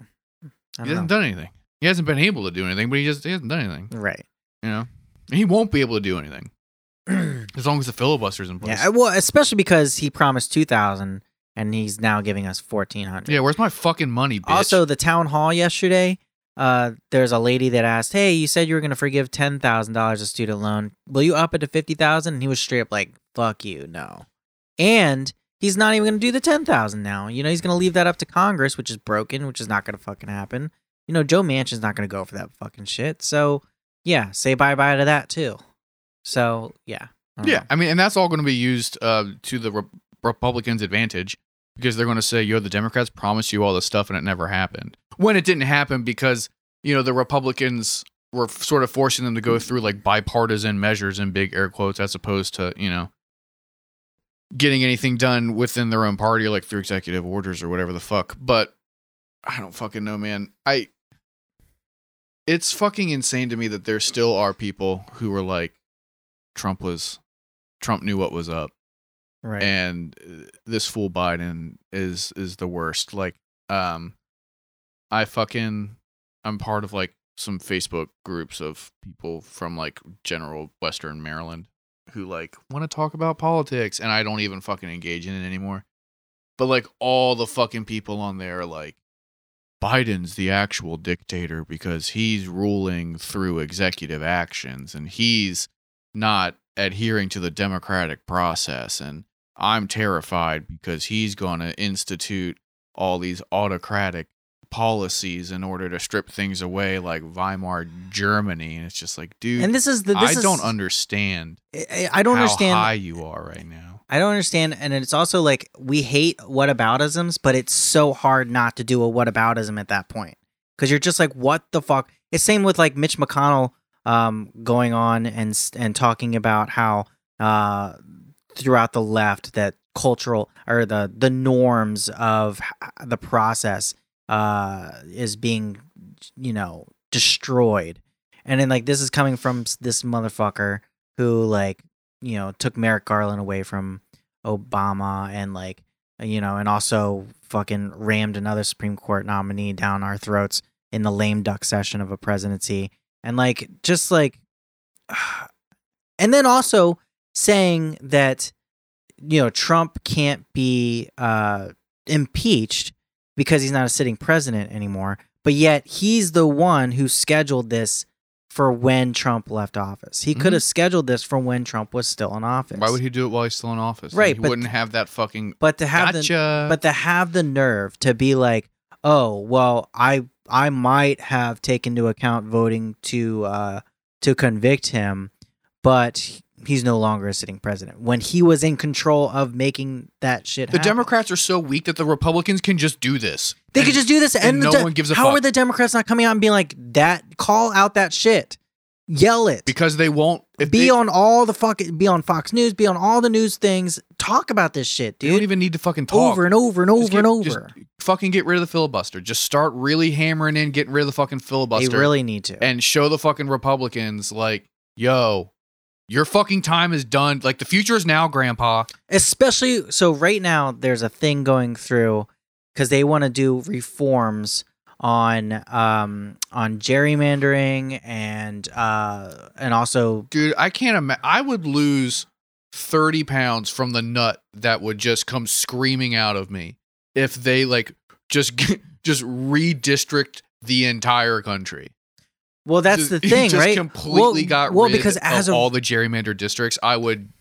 he hasn't done anything. He hasn't been able to do anything, but he hasn't done anything. Right. And he won't be able to do anything as long as the filibuster's in place. Yeah. Well, especially because he promised 2,000 and he's now giving us 1,400. Yeah. Where's my fucking money, bitch? Also, the town hall yesterday. There's a lady that asked, hey, you said you were going to forgive $10,000 of student loan. Will you up it to $50,000? And he was straight up like, fuck you, no. And he's not even going to do the $10,000 now. He's going to leave that up to Congress, which is broken, which is not going to fucking happen. Joe Manchin's not going to go for that fucking shit. So, yeah, say bye-bye to that, too. So, yeah. I mean, and that's all going to be used to the Republicans' advantage. because they're going to say, yo, the Democrats promised you all this stuff and it never happened. When it didn't happen because, you know, the Republicans were sort of forcing them to go through like bipartisan measures in big air quotes as opposed to, you know, getting anything done within their own party, like through executive orders or whatever the fuck. But I don't fucking know, man. It's fucking insane to me that there still are people who are like, Trump knew what was up. Right. And this fool Biden is the worst. Like, I'm part of like some Facebook groups of people from like general Western Maryland who like want to talk about politics, and I don't even fucking engage in it anymore. But like all the fucking people on there are like, Biden's the actual dictator because he's ruling through executive actions and he's not adhering to the democratic process, and I'm terrified because he's going to institute all these autocratic policies in order to strip things away like Weimar Germany. And it's just like, dude, and I don't understand how high you are right now. I don't understand. And it's also like, we hate whataboutisms, but it's so hard not to do a whataboutism at that point, because you're just like, what the fuck. It's same with like Mitch McConnell going on and talking about how throughout the left that cultural or the norms of the process is being, you know, destroyed. And then like, this is coming from this motherfucker who like, you know, took Merrick Garland away from Obama and like, you know, and also fucking rammed another Supreme Court nominee down our throats in the lame duck session of a presidency. And like, just like, and then also saying that, you know, Trump can't be impeached because he's not a sitting president anymore. But yet he's the one who scheduled this for when Trump left office. He could have scheduled this from when Trump was still in office. Why would he do it while he's still in office? Right. He wouldn't have that fucking. But to have the nerve to be like, oh, well, I might have taken into account voting to convict him, but he's no longer a sitting president when he was in control of making that shit happen. The Democrats are so weak that the Republicans can just do this. They can just do this, and no one gives a fuck. How are the Democrats not coming out and being like that? Call out that shit, yell it, because they won't. Be on Fox News, be on all the news things. Talk about this shit, dude. You don't even need to fucking talk over and over. Just fucking get rid of the filibuster. Just start really hammering in, getting rid of the fucking filibuster. They really need to, and show the fucking Republicans like, yo, your fucking time is done. Like, the future is now, grandpa. Especially, so right now, there's a thing going through because they want to do reforms on gerrymandering and also... Dude, I can't imagine. I would lose 30 pounds from the nut that would just come screaming out of me if they, like, just redistrict the entire country. Well, that's the thing, right? Completely got rid of all the gerrymandered districts. I would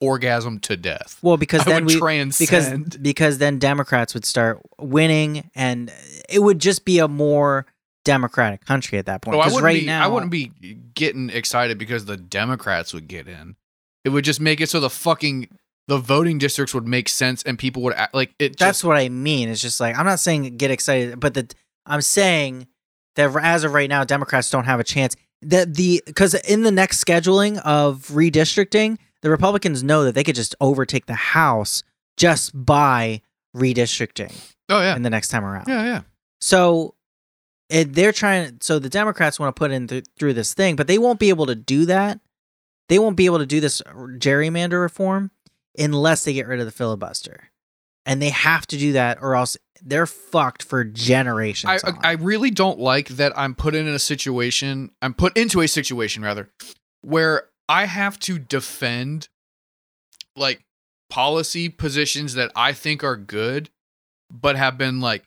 orgasm to death. Well, because then we transcend. Because then Democrats would start winning, and it would just be a more democratic country at that point. I wouldn't be getting excited because the Democrats would get in. It would just make it so the voting districts would make sense, and people would act like it. That's what I mean. It's just like, I'm not saying get excited, but I'm saying that as of right now, Democrats don't have a chance. Because in the next scheduling of redistricting, the Republicans know that they could just overtake the House just by redistricting. Oh yeah, in the next time around. Yeah, yeah. So they're trying. So the Democrats want to put in through this thing, but they won't be able to do that. They won't be able to do this gerrymander reform unless they get rid of the filibuster, and they have to do that, or else they're fucked for generations. I really don't like that I'm put in a situation. I'm put into a situation rather where I have to defend like policy positions that I think are good, but have been like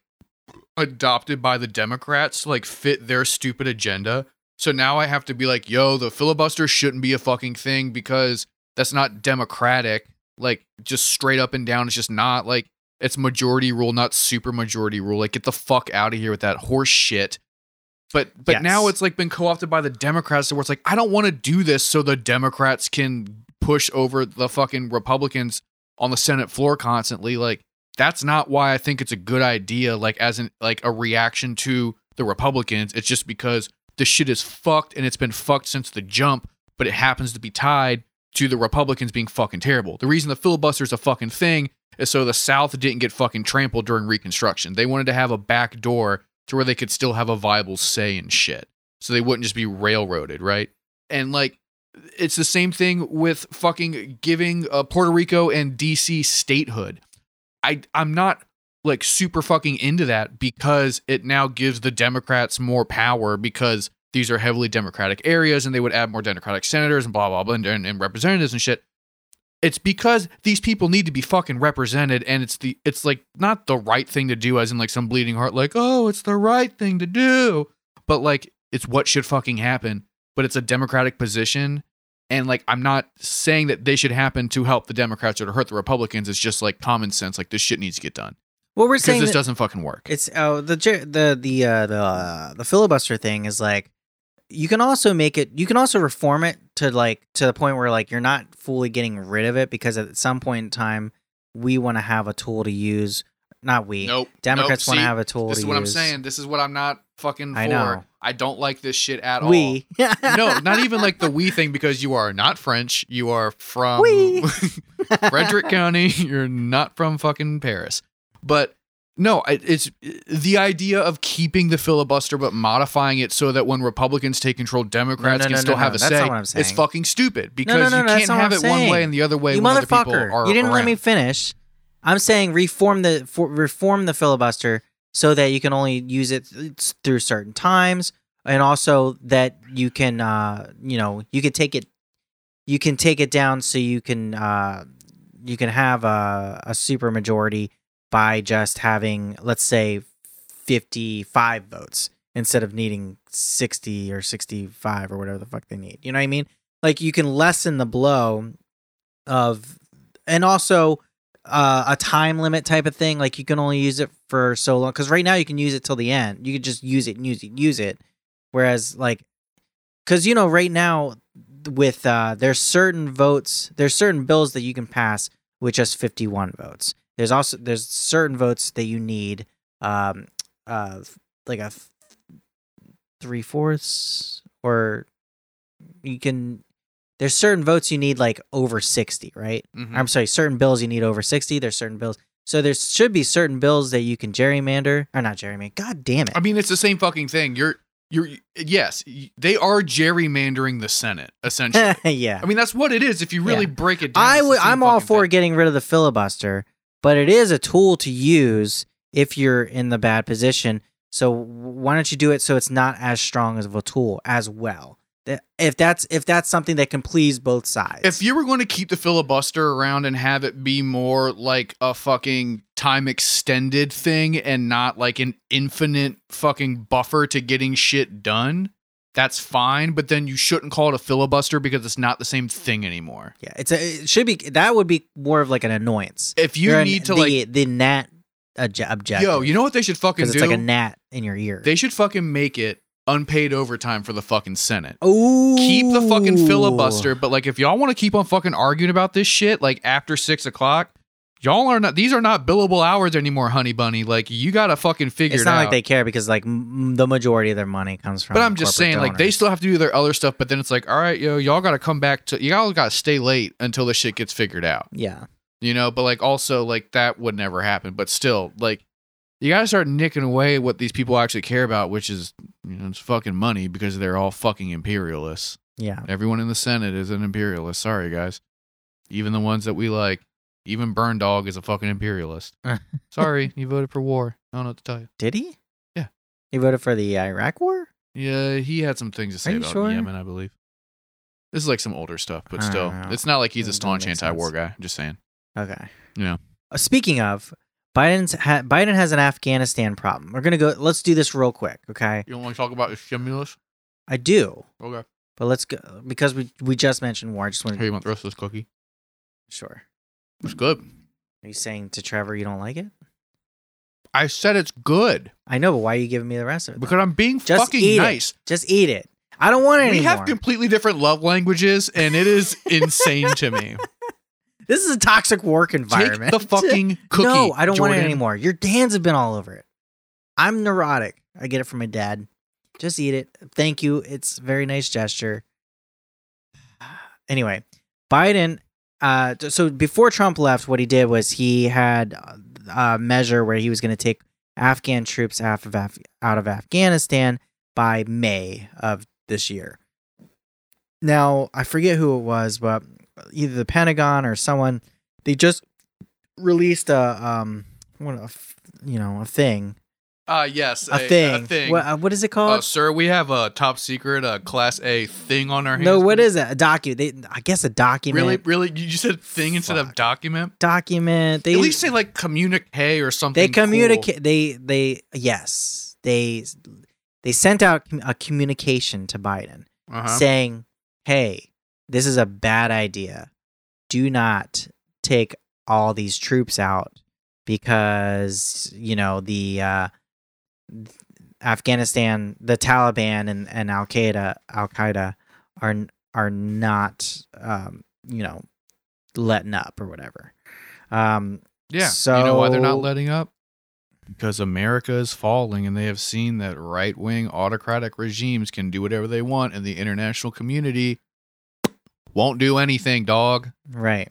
adopted by the Democrats to like fit their stupid agenda. So now I have to be like, yo, the filibuster shouldn't be a fucking thing because that's not democratic. Like, just straight up and down. It's just not. Like, it's majority rule, not super majority rule. Like, get the fuck out of here with that horse shit. But yes. Now it's like been co-opted by the Democrats to where it's like, I don't want to do this so the Democrats can push over the fucking Republicans on the Senate floor constantly. Like, That's not why I think it's a good idea, like as in like a reaction to the Republicans. It's just because the shit is fucked and it's been fucked since the jump, but it happens to be tied to the Republicans being fucking terrible. The reason the filibuster is a fucking thing is so the South didn't get fucking trampled during Reconstruction. They wanted to have a back door to where they could still have a viable say in shit, so they wouldn't just be railroaded, right? And like, it's the same thing with fucking giving Puerto Rico and DC statehood. I'm not like super fucking into that because it now gives the Democrats more power because these are heavily Democratic areas and they would add more Democratic senators and blah, blah, blah, and representatives and shit. It's because these people need to be fucking represented, and it's like not the right thing to do, as in like some bleeding heart, like, oh, it's the right thing to do. But like, it's what should fucking happen. But it's a Democratic position. And like, I'm not saying that they should happen to help the Democrats or to hurt the Republicans. It's just like common sense. Like, this shit needs to get done. Well, we're saying this doesn't fucking work. It's the filibuster thing is like, you can also make it, you can also reform it to like to the point where like you're not fully getting rid of it, because at some point in time we want to have a tool to use. Not we. Nope. Democrats want to have a tool. This is what I'm saying. This is what I'm not fucking for. I don't like this shit at all. No, not even like the we thing, because you are not French. You are from Frederick County. You're not from fucking Paris. But no, it's the idea of keeping the filibuster but modifying it so that when Republicans take control, Democrats can still have a say. That's not what I'm saying. It's fucking stupid, because you can't have it one way and the other way. You when motherfucker! Other people are you didn't around. Let me finish. I'm saying reform the filibuster so that you can only use it through certain times, and also that you can, you can take it down, so you can have a super majority by just having, let's say, 55 votes instead of needing 60 or 65 or whatever the fuck they need. You know what I mean? Like, you can lessen the blow of, and also a time limit type of thing. Like, you can only use it for so long, because right now you can use it till the end. You can just use it. Whereas like, because you know right now with there's certain bills that you can pass with just 51 votes. There's certain votes that you need like a 3/4, or you can. There's certain votes you need like over 60, right? Mm-hmm. I'm sorry, certain bills you need over 60. There's certain bills. So there should be certain bills that you can gerrymander, or not gerrymander. God damn it. I mean, it's the same fucking thing. Yes, they are gerrymandering the Senate, essentially. Yeah. I mean, that's what it is if you really break it down. I'm all for getting rid of the filibuster, but it is a tool to use if you're in the bad position. So why don't you do it so it's not as strong of a tool as well? If that's something that can please both sides. If you were going to keep the filibuster around and have it be more like a fucking time extended thing and not like an infinite fucking buffer to getting shit done, that's fine. But then you shouldn't call it a filibuster, because it's not the same thing anymore. Yeah, that would be more of like an annoyance. If you objective. Yo, you know what they should fucking do? Because it's like a gnat in your ear. They should fucking make it unpaid overtime for the fucking Senate. Oh, keep the fucking filibuster. But like, if y'all want to keep on fucking arguing about this shit, like after 6:00, y'all are not. These are not billable hours anymore, honey bunny. Like, you gotta fucking figure it out. It's not like they care, because like the majority of their money comes from. But I'm just saying, like, they still have to do their other stuff. But then it's like, all right, yo, y'all gotta come back to. Y'all gotta stay late until this shit gets figured out. Yeah, you know. But like, also like that would never happen. But still, like, you gotta start nicking away what these people actually care about, which is, you know, it's fucking money, because they're all fucking imperialists. Yeah. Everyone in the Senate is an imperialist. Sorry, guys. Even the ones that we like. Even Burn Dog is a fucking imperialist. Sorry, he voted for war. I don't know what to tell you. Did he? Yeah. He voted for the Iraq War? Yeah, he had some things to say about Yemen, I believe. This is like some older stuff, but still. It's not like he's a staunch anti-war guy. I'm just saying. Okay. You know. Speaking of, Biden has an Afghanistan problem. We're gonna go. Let's do this real quick, okay? You don't want to talk about the stimulus? I do. Okay, but let's go, because we just mentioned war. I just want. Hey, you want the rest of this cookie? Sure. It's good. Are you saying to Trevor you don't like it? I said it's good. I know, but why are you giving me the rest of it? Because I'm being fucking nice. Just eat it. I don't want it anymore. We have completely different love languages, and it is insane to me. This is a toxic work environment. Take the fucking cookie. No, I don't want it anymore. Your hands have been all over it. I'm neurotic. I get it from my dad. Just eat it. Thank you. It's a very nice gesture. Anyway, Biden. So before Trump left, what he did was he had a measure where he was going to take Afghan troops out of Afghanistan by May of this year. Now, I forget who it was, but either the Pentagon or someone, they just released a thing. Yes. A thing. What is it called? Sir, we have a top secret, class A thing on our hands. No, what is it? A document. I guess a document. Really? You said thing instead of document? Document. They, at least say like communique or something. They communicate. Cool. Yes. They sent out a communication to Biden saying, hey, this is a bad idea. Do not take all these troops out because, the... Afghanistan, the Taliban and Al-Qaeda are not letting up or whatever. So you know why they're not letting up? Because America is falling, and they have seen that right-wing autocratic regimes can do whatever they want, and the international community won't do anything, dog. Right.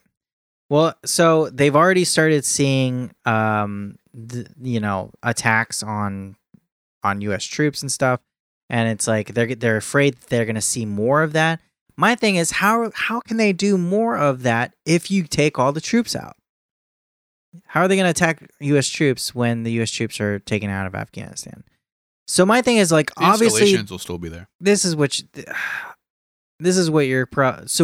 Well, so they've already started seeing attacks on U.S. troops and stuff, and it's like they're afraid that they're going to see more of that. My thing is, how can they do more of that if you take all the troops out? How are they going to attack U.S. troops when the U.S. troops are taken out of Afghanistan? So my thing is, like, the obviously will still be there. So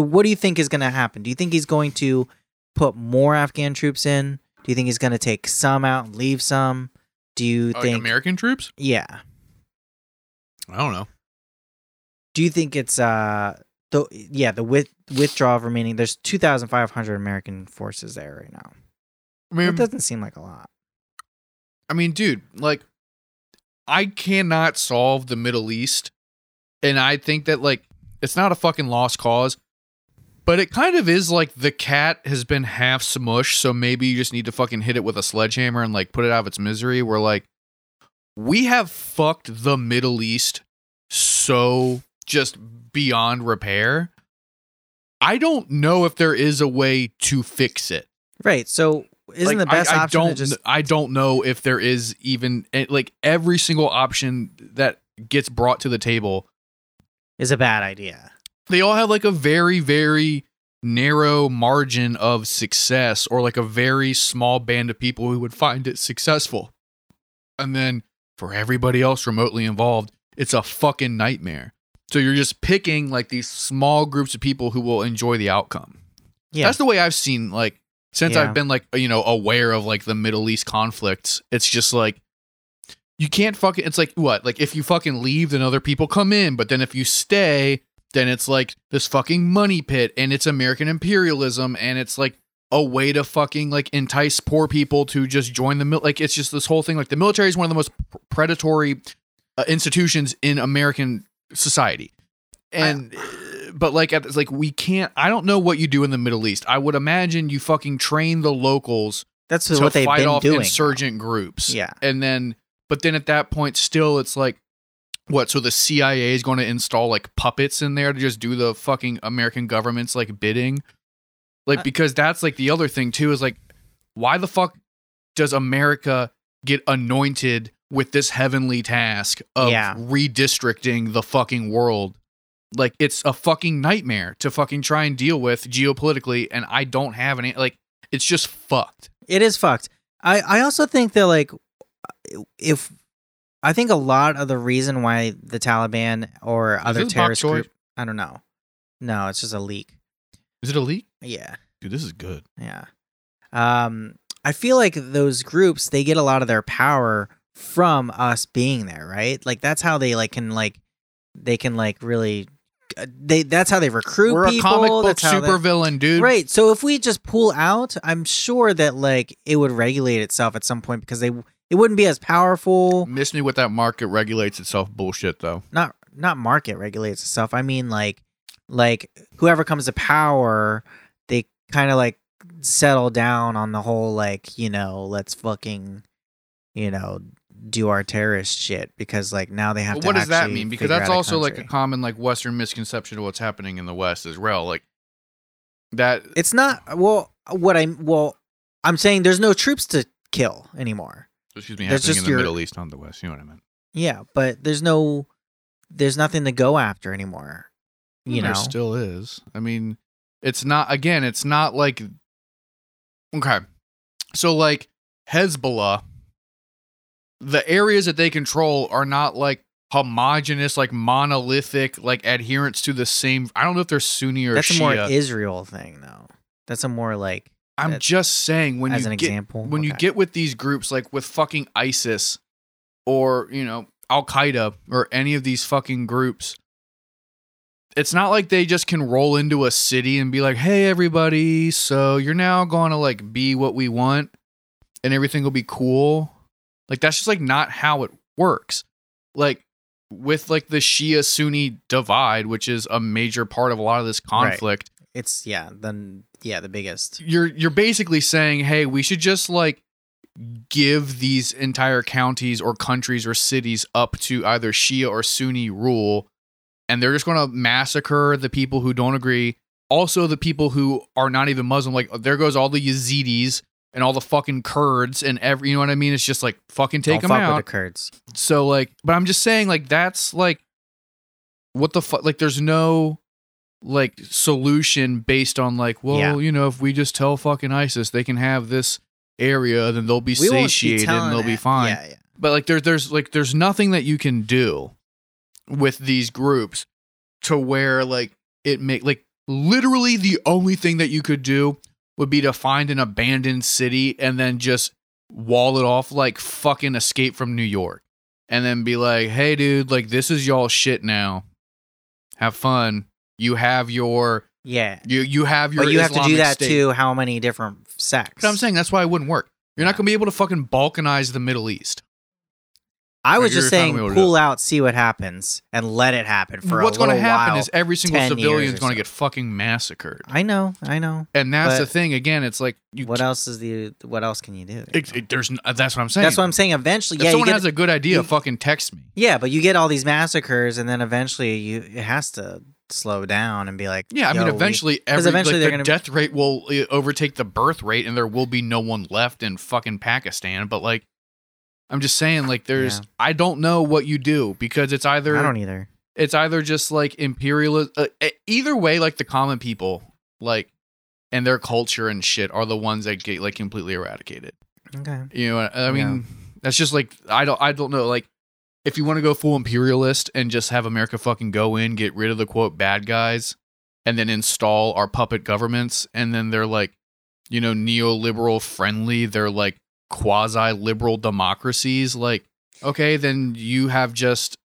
what do you think is going to happen? Do you think he's going to put more Afghan troops in? Do you think he's going to take some out and leave some? Do you think American troops? Yeah. I don't know. Do you think it's withdrawal of remaining? There's 2,500 American forces there right now. I mean, it doesn't seem like a lot. I mean, dude, like, I cannot solve the Middle East, and I think that, like, it's not a fucking lost cause. But it kind of is like the cat has been half smushed, so maybe you just need to fucking hit it with a sledgehammer and, like, put it out of its misery. We're like, we have fucked the Middle East so just beyond repair. I don't know if there is a way to fix it. Right. So isn't, like, the best option? I don't know if there is even, like, every single option that gets brought to the table is a bad idea. They all have, like, a very, very narrow margin of success, or, like, a very small band of people who would find it successful. And then for everybody else remotely involved, it's a fucking nightmare. So you're just picking, like, these small groups of people who will enjoy the outcome. Yeah. That's the way I've seen, like, since I've been, like, aware of, like, the Middle East conflicts. It's just like, you can't fucking, it's like, what? Like, if you fucking leave, then other people come in. But then if you stay, then it's like this fucking money pit, and it's American imperialism, and it's like a way to fucking, like, entice poor people to just join the like, it's just this whole thing. Like, the military is one of the most predatory institutions in American society. And but, like, it's like, we can't, I don't know what you do in the Middle East. I would imagine you fucking train the locals. That's to what they've fight been off doing. Insurgent groups. Yeah. And then, but then at that point still, it's like, what, so the CIA is going to install, like, puppets in there to just do the fucking American government's, like, bidding? Like, because that's, like, the other thing, too, is, like, why the fuck does America get anointed with this heavenly task of redistricting the fucking world? Like, it's a fucking nightmare to fucking try and deal with geopolitically, and I don't have any, like, it's just fucked. It is fucked. I also think that, like, I think a lot of the reason why the Taliban or other terrorist groups, I don't know. No, it's just a leak. Is it a leak? Yeah. Dude, this is good. Yeah. I feel like those groups, they get a lot of their power from us being there, right? Like, that's how they, like, can, like, they can, like, really, they, that's how they recruit people. We're a comic book supervillain, dude. Right. So if we just pull out, I'm sure that, like, it would regulate itself at some point, because it wouldn't be as powerful. Miss me with that market regulates itself bullshit, though. Not market regulates itself. I mean, like, whoever comes to power, they kind of, like, settle down on the whole, like, you know, let's fucking, you know, do our terrorist shit, because like now they have to. What does that mean? Because that's also like a common like Western misconception of what's happening in the West as well. Like that it's not I'm saying there's no troops to kill anymore. Excuse me, happening in the Middle East, not the West. You know what I meant? Yeah, but there's nothing to go after anymore. You know, there still is. I mean, it's not like, okay, so like Hezbollah, the areas that they control are not like homogenous, like monolithic, like adherence to the same. I don't know if they're Sunni or Shia. That's a more Israel thing, though. That's a more like. I'm just saying when you get with these groups, like with fucking ISIS or, you know, Al-Qaeda or any of these fucking groups, it's not like they just can roll into a city and be like, hey, everybody, so you're now going to like be what we want and everything will be cool. Like, that's just like not how it works. Like with like the Shia Sunni divide, which is a major part of a lot of this conflict. Right. It's the biggest. You're basically saying, hey, we should just like give these entire counties or countries or cities up to either Shia or Sunni rule, and they're just going to massacre the people who don't agree. Also, the people who are not even Muslim, like there goes all the Yazidis and all the fucking Kurds and every, you know what I mean? It's just like fucking take them out. With the Kurds. So like, but I'm just saying like that's like what the fuck? Like there's no like solution based on like, well, you know, if we just tell fucking ISIS they can have this area, then they'll be satiated and they'll be fine. Yeah, yeah. But like there's nothing that you can do with these groups to where like it make like literally the only thing that you could do would be to find an abandoned city and then just wall it off like fucking Escape from New York and then be like, hey dude, like this is y'all shit now. Have fun. You have your you have your but you Islamic have to do that state. To how many different sects? But I'm saying that's why it wouldn't work. You're not going to be able to fucking Balkanize the Middle East. I was just saying, pull out, see what happens, and let it happen for a little while. What's going to happen is every single civilian is going to get fucking massacred. I know. And that's the thing. Again, it's like what else can you do? That's what I'm saying. That's what I'm saying. Eventually, if someone has a good idea, fucking text me. Yeah, but you get all these massacres, and then eventually it has to slow down and be like, yeah, I mean, eventually the death rate will overtake the birth rate, and there will be no one left in fucking Pakistan. But like. I'm just saying, like, I don't know what you do, because it's either... I don't either. It's either just, like, imperialism... either way, like, the common people, like, and their culture and shit are the ones that get, like, completely eradicated. Okay. You know, I mean, that's just, like, I don't know, like, if you want to go full imperialist and just have America fucking go in, get rid of the, quote, bad guys, and then install our puppet governments, and then they're, like, you know, neoliberal friendly, they're, like, quasi-liberal democracies, like, okay, then you have just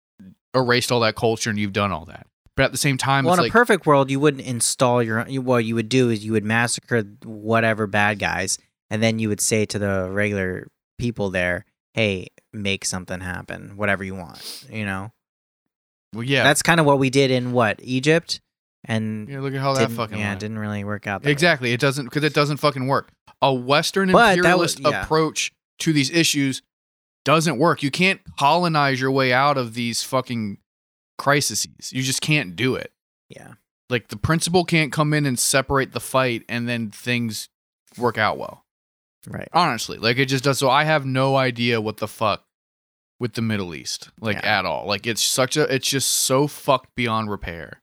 erased all that culture and you've done all that. But at the same time, well, in a perfect world, you wouldn't install your own. What you would do is you would massacre whatever bad guys, and then you would say to the regular people there, hey, make something happen, whatever you want, you know? Well, yeah. That's kind of what we did in, Egypt? And yeah, look at how that fucking went. It didn't really work out. Exactly. Way. It doesn't fucking work. A Western imperialist approach to these issues doesn't work. You can't colonize your way out of these fucking crises. You just can't do it. Yeah. Like the principal can't come in and separate the fight and then things work out well. Right. Honestly, like it just does. So I have no idea what the fuck with the Middle East, like at all. Like it's just so fucked beyond repair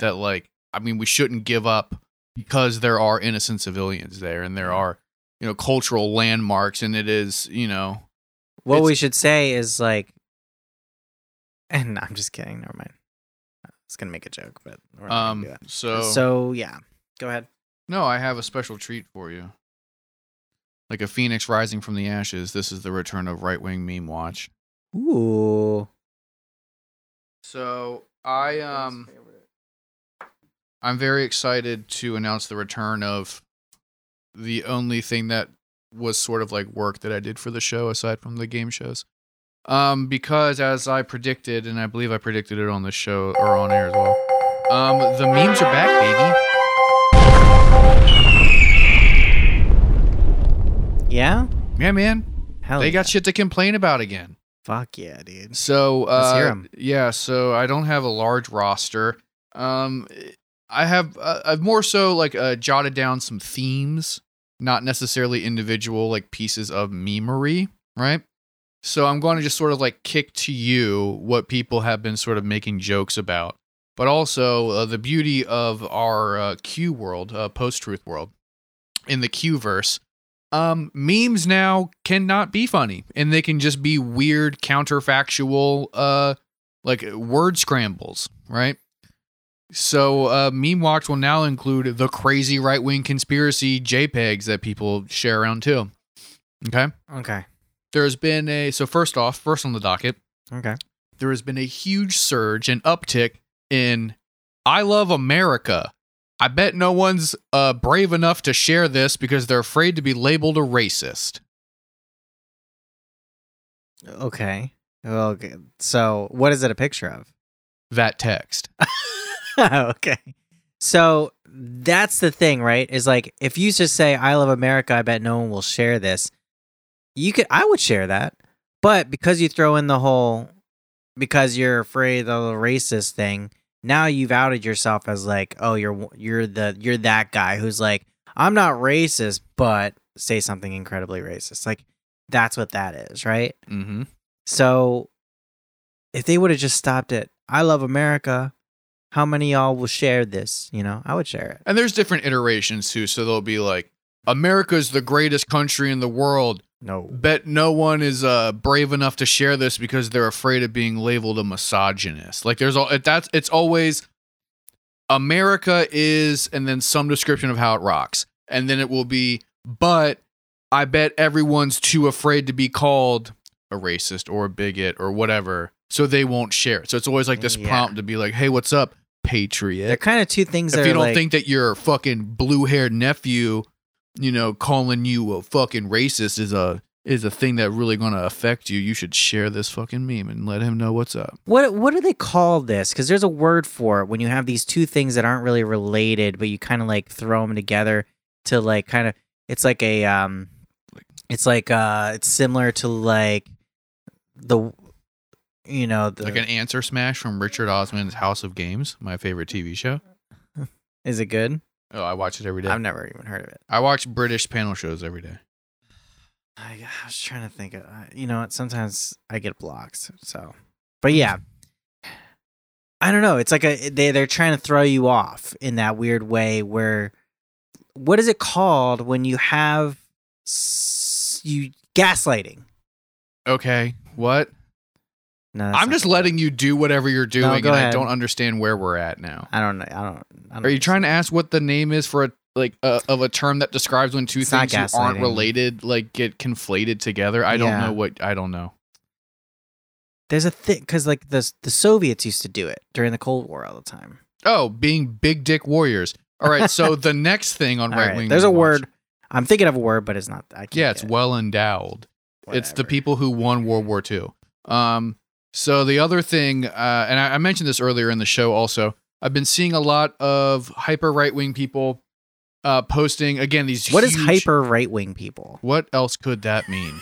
that like, I mean, we shouldn't give up. Because there are innocent civilians there, and there are, you know, cultural landmarks, and it is, you know, what we should say is like, and no, I'm just kidding. Never mind. I was gonna make a joke, but we're not gonna do that. So yeah, go ahead. No, I have a special treat for you. Like a phoenix rising from the ashes, this is the return of Right Wing Meme Watch. Ooh. So I'm very excited to announce the return of the only thing that was sort of like work that I did for the show, aside from the game shows. Because as I predicted, and I believe I predicted it on the show or on air as well, the memes are back, baby. Yeah? Yeah, man. Hell they got shit to complain about again. Fuck yeah, dude. So, let's hear 'em. Yeah, so I don't have a large roster. I have I've more so like jotted down some themes, not necessarily individual like pieces of memery, right? So I'm going to just sort of like kick to you what people have been sort of making jokes about, but also the beauty of our Q world, post-truth world in the Q-verse. Memes now cannot be funny, and they can just be weird counterfactual, like word scrambles, right? So, meme watch will now include the crazy right-wing conspiracy JPEGs that people share around too. Okay. Okay. There's been first on the docket. Okay. There has been a huge surge and uptick in I love America. I bet no one's brave enough to share this because they're afraid to be labeled a racist. Okay. Well, okay. So what is it a picture of? That text. Okay. So that's the thing, right? Is like, if you just say, I love America, I bet no one will share this. I would share that. But because you throw in the whole, because you're afraid of the racist thing, now you've outed yourself as like, oh, you're that guy who's like, I'm not racist, but say something incredibly racist. Like, that's what that is, right? Mm-hmm. So if they would have just stopped it, I love America, how many of y'all will share this? You know, I would share it. And there's different iterations too. So they'll be like, America's the greatest country in the world. No. Bet no one is brave enough to share this because they're afraid of being labeled a misogynist. Like it's always America is, and then some description of how it rocks. And then it will be, but I bet everyone's too afraid to be called a racist or a bigot or whatever. So they won't share it. So it's always like this prompt to be like, hey, what's up, patriot? They're kind of two things. If you don't think that your fucking blue-haired nephew, you know, calling you a fucking racist is a thing that really going to affect you, you should share this fucking meme and let him know what's up. What do they call this? Because there's a word for it when you have these two things that aren't really related, but you kind of like throw them together to like kind of, it's like a, it's like, it's similar to like the, you know, like an answer smash from Richard Osman's House of Games, my favorite TV show. Is it good? Oh, I watch it every day. I've never even heard of it. I watch British panel shows every day. I was trying to think of, you know what? Sometimes I get blocked. So, but yeah, I don't know. It's like they're trying to throw you off in that weird way where, what is it called when you have you gaslighting? Okay. What? No, I'm just letting you do whatever you're doing, I don't understand where we're at now. I don't Are you trying to ask what the name is for of a term that describes when two things that aren't related like get conflated together? I don't know. There's a thing because like the Soviets used to do it during the Cold War all the time. Oh, being big dick warriors. All right, so the next thing on right wing. There's a word. I'm thinking of a word, but it's not. It's well endowed. Whatever. It's the people who won World War II. So the other thing, and I mentioned this earlier in the show also, I've been seeing a lot of hyper right-wing people posting, again, these What is hyper right-wing people? What else could that mean?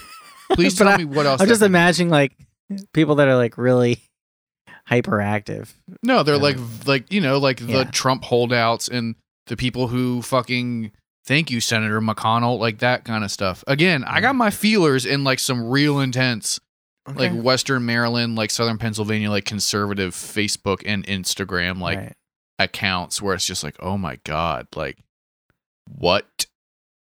Please tell me what else. I'm just imagining like people that are like really hyperactive. No, they're like you know, like the Trump holdouts and the people who fucking thank you, Senator McConnell, like that kind of stuff. Again, I got my feelers in like some real intense okay. Like Western Maryland, like Southern Pennsylvania, like conservative Facebook and Instagram, like accounts where it's just like, oh my God, like what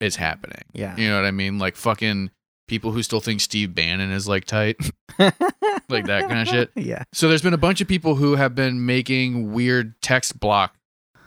is happening? Yeah. You know what I mean? Like fucking people who still think Steve Bannon is like tight, like that kind of shit. Yeah. So there's been a bunch of people who have been making weird text block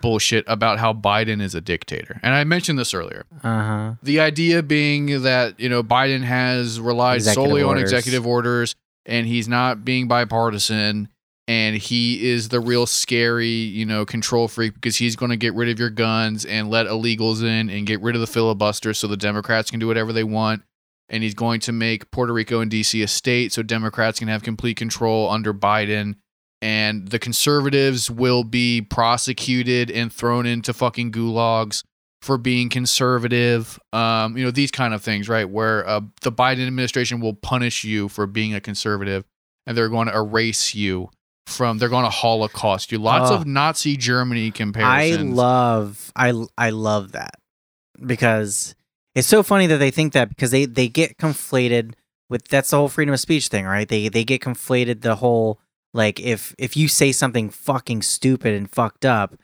bullshit about how Biden is a dictator. And I mentioned this earlier. Uh-huh. The idea being that, you know, Biden has relied solely on executive orders and he's not being bipartisan and he is the real scary, you know, control freak because he's going to get rid of your guns and let illegals in and get rid of the filibuster so the Democrats can do whatever they want. And he's going to make Puerto Rico and DC a state so Democrats can have complete control under Biden. And the conservatives will be prosecuted and thrown into fucking gulags for being conservative, these kind of things, right? Where the Biden administration will punish you for being a conservative, and they're going to erase you from, they're going to Holocaust you. Lots of Nazi Germany comparisons. I love that, because it's so funny that they think that, because they get conflated with, that's the whole freedom of speech thing, right? They get conflated the whole, like, if you say something fucking stupid and fucked up,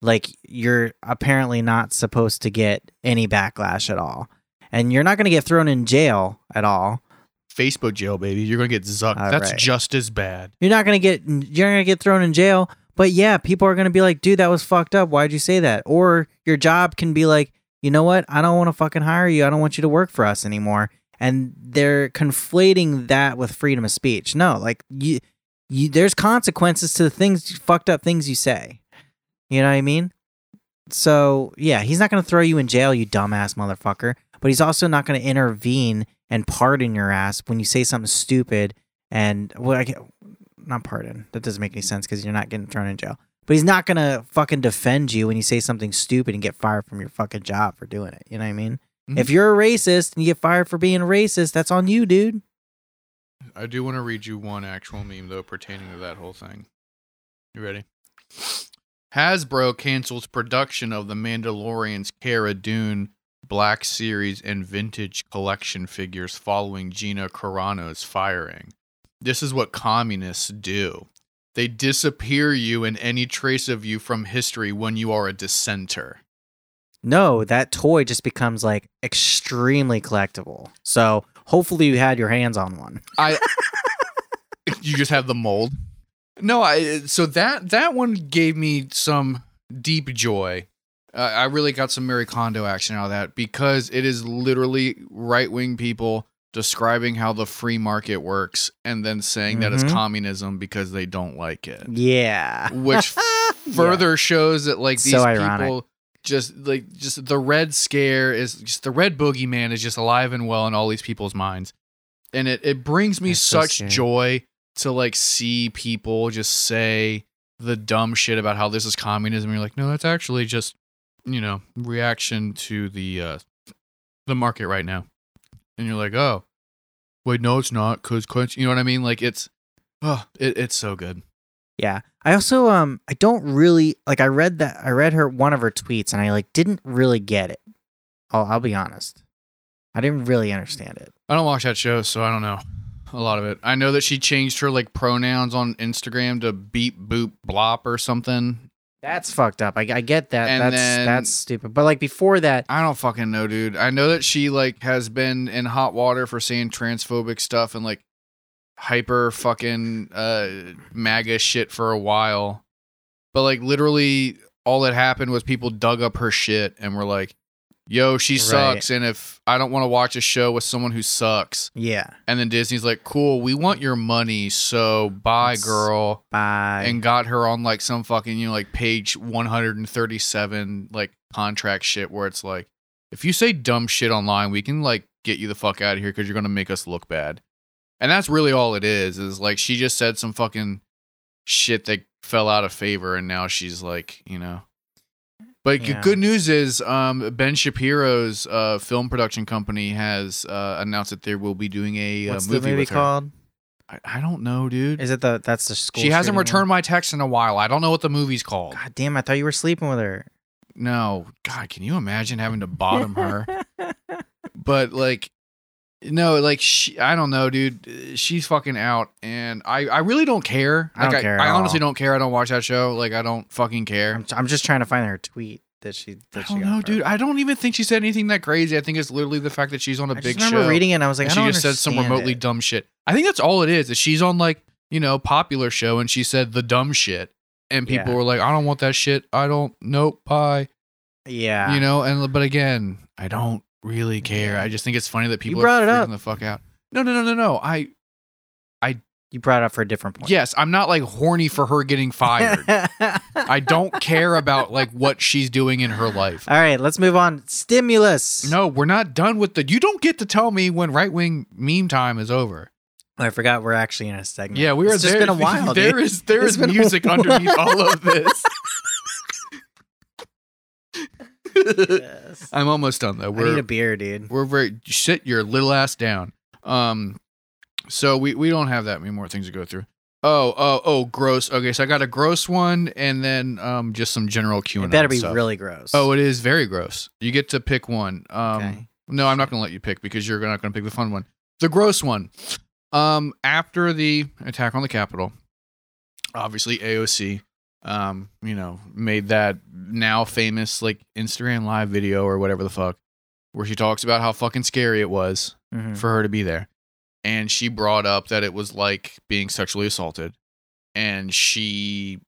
like, you're apparently not supposed to get any backlash at all. And you're not going to get thrown in jail at all. Facebook jail, baby. You're going to get zucked. That's right. Just as bad. You're not going to get thrown in jail, but yeah, people are going to be like, dude, that was fucked up. Why'd you say that? Or your job can be like, you know what? I don't want to fucking hire you. I don't want you to work for us anymore. And they're conflating that with freedom of speech. No, like, you there's consequences to the things, fucked up things you say. You know what I mean? So, yeah, he's not going to throw you in jail, you dumbass motherfucker. But he's also not going to intervene and pardon your ass when you say something stupid and... well, not pardon. That doesn't make any sense because you're not getting thrown in jail. But he's not going to fucking defend you when you say something stupid and get fired from your fucking job for doing it. You know what I mean? Mm-hmm. If you're a racist and you get fired for being racist, that's on you, dude. I do want to read you one actual meme, though, pertaining to that whole thing. You ready? Hasbro cancels production of The Mandalorian's Cara Dune, Black Series, and Vintage Collection figures following Gina Carano's firing. This is what communists do. They disappear you and any trace of you from history when you are a dissenter. No, that toy just becomes, like, extremely collectible. So hopefully you had your hands on one. You just have the mold. No, so that one gave me some deep joy. I really got some Marie Kondo action out of that, because it is literally right-wing people describing how the free market works and then saying that it's communism because they don't like it. Yeah. Which further shows that, like, these people just the red scare is just, the red boogeyman is just alive and well in all these people's minds. And it brings me such joy to, like, see people just say the dumb shit about how this is communism. You're like, no, that's actually just, you know, reaction to the market right now. And you're like, oh, wait, no, it's not. Cause, you know what I mean? Like, it's so good. Yeah. I also, I don't really, like, I read one of her tweets and I, like, didn't really get it. I'll be honest. I didn't really understand it. I don't watch that show, so I don't know a lot of it. I know that she changed her, like, pronouns on Instagram to beep, boop, blop or something. That's fucked up. I get that. And that's stupid. But, like, before that... I don't fucking know, dude. I know that she, like, has been in hot water for saying transphobic stuff and, like, hyper fucking MAGA shit for a while. But, like, literally all that happened was people dug up her shit and were like, yo, she sucks, right. And if I don't want to watch a show with someone who sucks. Yeah. And then Disney's like, cool, we want your money, so bye, girl. Bye. And got her on, like, some fucking, you know, like, page 137, like, contract shit where it's like, if you say dumb shit online, we can, like, get you the fuck out of here because you're going to make us look bad. And that's really all it is, like, she just said some fucking shit that fell out of favor, and now she's like, you know. But good news is Ben Shapiro's film production company has announced that they will be doing a movie. What's the movie called? I don't know, dude. Is it that's the school? She hasn't returned my text in a while. I don't know what the movie's called. God damn, I thought you were sleeping with her. No. God, can you imagine having to bottom her? But, like, no, like, I don't know, dude. She's fucking out, and I really don't care. Like, I don't care. I honestly don't care. I don't watch that show. Like, I don't fucking care. I'm just trying to find her tweet that she. That I don't know, dude. I don't even think she said anything that crazy. I think it's literally the fact that she's on a big show. I remember reading it, and I was like, she just said some remotely dumb shit. I think that's all it is. That she's on, like, you know, popular show, and she said the dumb shit, and people were like, I don't want that shit. I don't. Nope. Bye. Yeah. You know, and but again, I don't really care. I just think it's funny that people are freaking the fuck out. No. You brought it up for a different point. Yes, I'm not, like, horny for her getting fired. I don't care about, like, what she's doing in her life. All right, let's move on. Stimulus. No, we're not done with you don't get to tell me when right-wing meme time is over. I forgot we're actually in a segment. Yeah, it's just been a while. There is music underneath all of this. Yes. I'm almost done though. I need a beer, dude. We're very sit your little ass down. So we don't have that many more things to go through. Oh, gross. Okay, so I got a gross one and then just some general QAnon. It better be stuff. Really gross. Oh, it is very gross. You get to pick one. Okay. No, I'm not going to let you pick because you're not going to pick the fun one. The gross one. After the attack on the Capitol, obviously AOC, made that now famous like Instagram live video or whatever the fuck, where she talks about how fucking scary it was for her to be there. And she brought up that it was like being sexually assaulted. And she,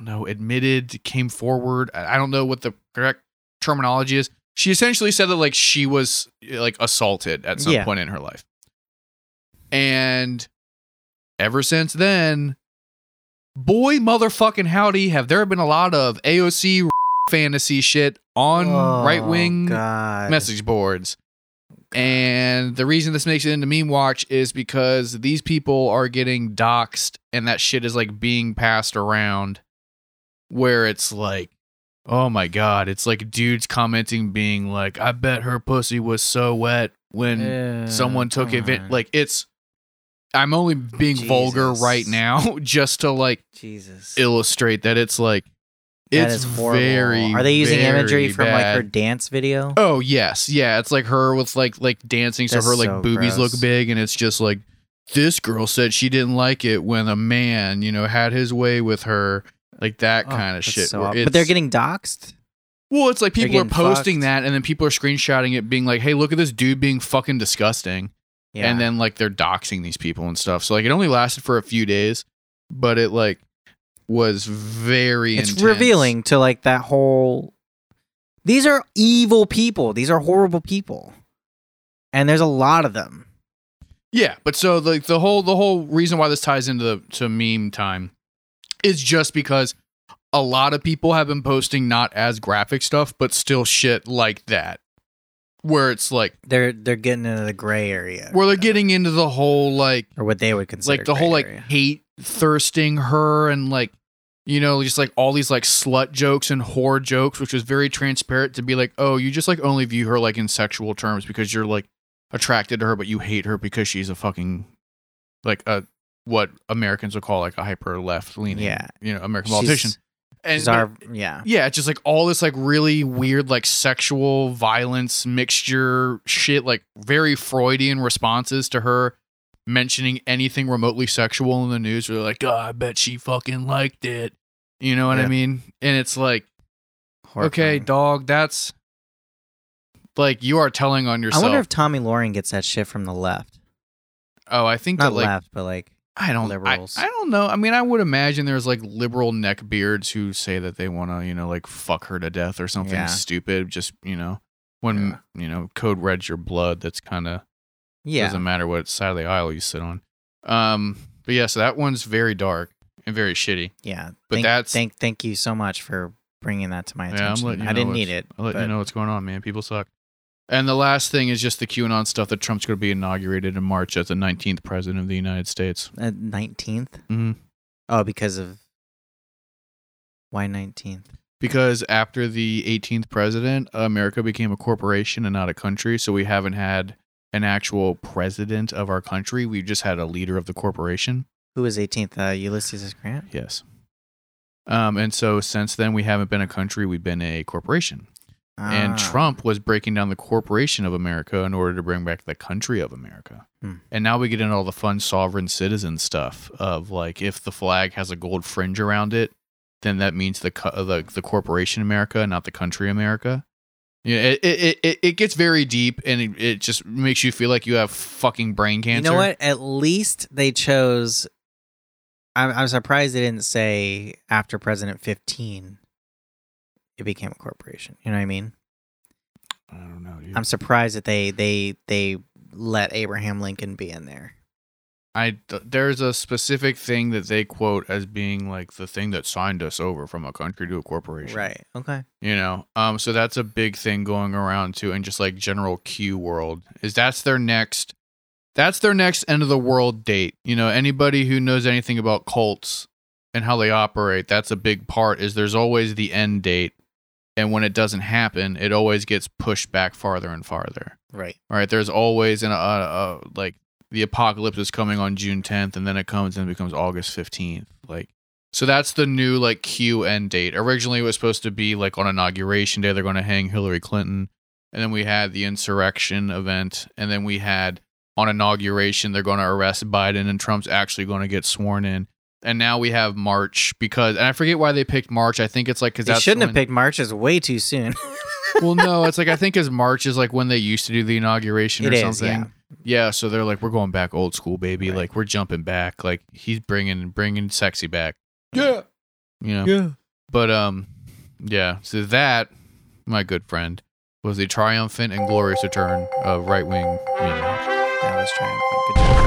admitted, came forward. I don't know what the correct terminology is. She essentially said that like she was like assaulted at some point in her life. And ever since then, boy motherfucking howdy, have there been a lot of AOC fantasy shit on right-wing message boards. And the reason this makes it into meme watch is because these people are getting doxxed and that shit is like being passed around where it's like, oh my God, it's like dudes commenting being like, I bet her pussy was so wet when someone took it. Like it's, I'm only being vulgar right now just to like illustrate that it's like, that it's very. Are they using imagery from like her dance video? Oh yes, yeah. It's like her with like dancing, so her like boobies look big, and it's just like this girl said she didn't like it when a man, had his way with her, like that kind of shit. But they're getting doxxed. Well, it's like people are posting that, and then people are screenshotting it, being like, "Hey, look at this dude being fucking disgusting," and then like they're doxing these people and stuff. So like it only lasted for a few days, but it like. Was very intense. It's revealing to like that whole, these are evil people. These are horrible people. And there's a lot of them. Yeah. But so like the whole reason why this ties into to meme time is just because a lot of people have been posting not as graphic stuff, but still shit like that. Where it's like they're getting into the gray area. Where they're getting into the whole like, or what they would consider like the whole like hate thirsting her and like, just like all these like slut jokes and whore jokes, which was very transparent to be like, oh, you just like only view her like in sexual terms because you're like attracted to her, but you hate her because she's a fucking like a what Americans would call like a hyper left leaning, American politician. Yeah, it's just like all this like really weird like sexual violence mixture shit, like very Freudian responses to her mentioning anything remotely sexual in the news. Where they're like, oh, I bet she fucking liked it. You know what I mean? And it's like, okay, dog, that's like you are telling on yourself. I wonder if Tommy Loren gets that shit from the left. Oh, I think not that, like, left, but like. Liberals. I don't know. I mean, I would imagine there's like liberal neckbeards who say that they want to, like fuck her to death or something stupid. Just, when, code red's your blood, that's kind of, doesn't matter what side of the aisle you sit on. But yeah, so that one's very dark and very shitty. Yeah. But thank you so much for bringing that to my attention. I didn't need it. I'll let you know what's going on, man. People suck. And the last thing is just the QAnon stuff that Trump's going to be inaugurated in March as the 19th president of the United States. 19th? Mm-hmm. Oh, because of... Why 19th? Because after the 18th president, America became a corporation and not a country, so we haven't had an actual president of our country. We've just had a leader of the corporation. Who was 18th? Ulysses S. Grant? Yes. And so since then, we haven't been a country. We've been a corporation. And Trump was breaking down the corporation of America in order to bring back the country of America. And now we get into all the fun sovereign citizen stuff of like, if the flag has a gold fringe around it, then that means the corporation America, not the country America. Yeah, it gets very deep, and it just makes you feel like you have fucking brain cancer. You know what? At least they chose. I'm surprised they didn't say after President 15. It became a corporation. You know what I mean? I don't know. Dude. I'm surprised that they let Abraham Lincoln be in there. There's a specific thing that they quote as being like the thing that signed us over from a country to a corporation. Right. Okay. So that's a big thing going around too, and just like general Q world is that's their next end of the world date. Anybody who knows anything about cults and how they operate, that's a big part. Is there's always the end date. And when it doesn't happen, it always gets pushed back farther and farther. Right. All right. There's always an like the apocalypse is coming on June 10th, and then it comes and it becomes August 15th. Like, so that's the new like QN date. Originally, it was supposed to be like on Inauguration Day. They're going to hang Hillary Clinton, and then we had the insurrection event, and then we had on inauguration they're going to arrest Biden, and Trump's actually going to get sworn in. And now we have March because, and I forget why they picked March. I think it's like because they shouldn't have picked March. It's way too soon. Well, no, it's like I think as March is like when they used to do the inauguration or something. Yeah, so they're like, we're going back old school, baby. Right. Like we're jumping back. Like he's bringing sexy back. Yeah, you know. Yeah, but yeah. So that, my good friend, was the triumphant and glorious return of right wing media. That was triumphant. Good job.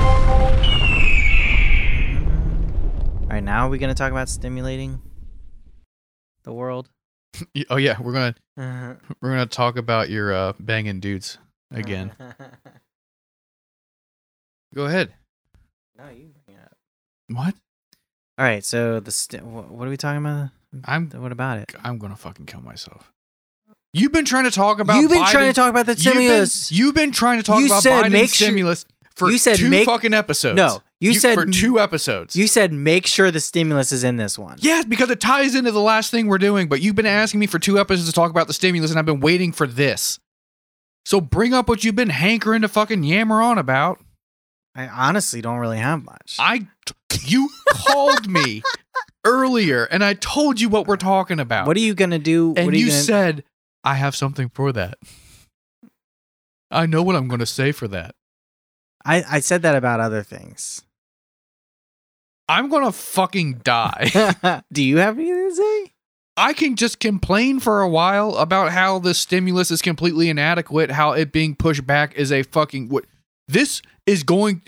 All right, now are we going to talk about stimulating the world? Oh yeah, we're gonna talk about your banging dudes again. Go ahead. No, you bring it up. What? All right, so what are we talking about? What about it? I'm gonna fucking kill myself. You've been trying to talk about. You've been Biden. Trying to talk about the stimulus. You've been trying to talk about Biden's stimulus. For you said two fucking episodes. No, you said for two episodes. You said make sure the stimulus is in this one. Yes, because it ties into the last thing we're doing. But you've been asking me for two episodes to talk about the stimulus, and I've been waiting for this. So bring up what you've been hankering to fucking yammer on about. I honestly don't really have much. You called me earlier, and I told you what we're talking about. What are you gonna do? And you said I have something for that. I know what I'm gonna say for that. I said that about other things. I'm going to fucking die. Do you have anything to say? I can just complain for a while about how the stimulus is completely inadequate, how it being pushed back is a fucking... This is going...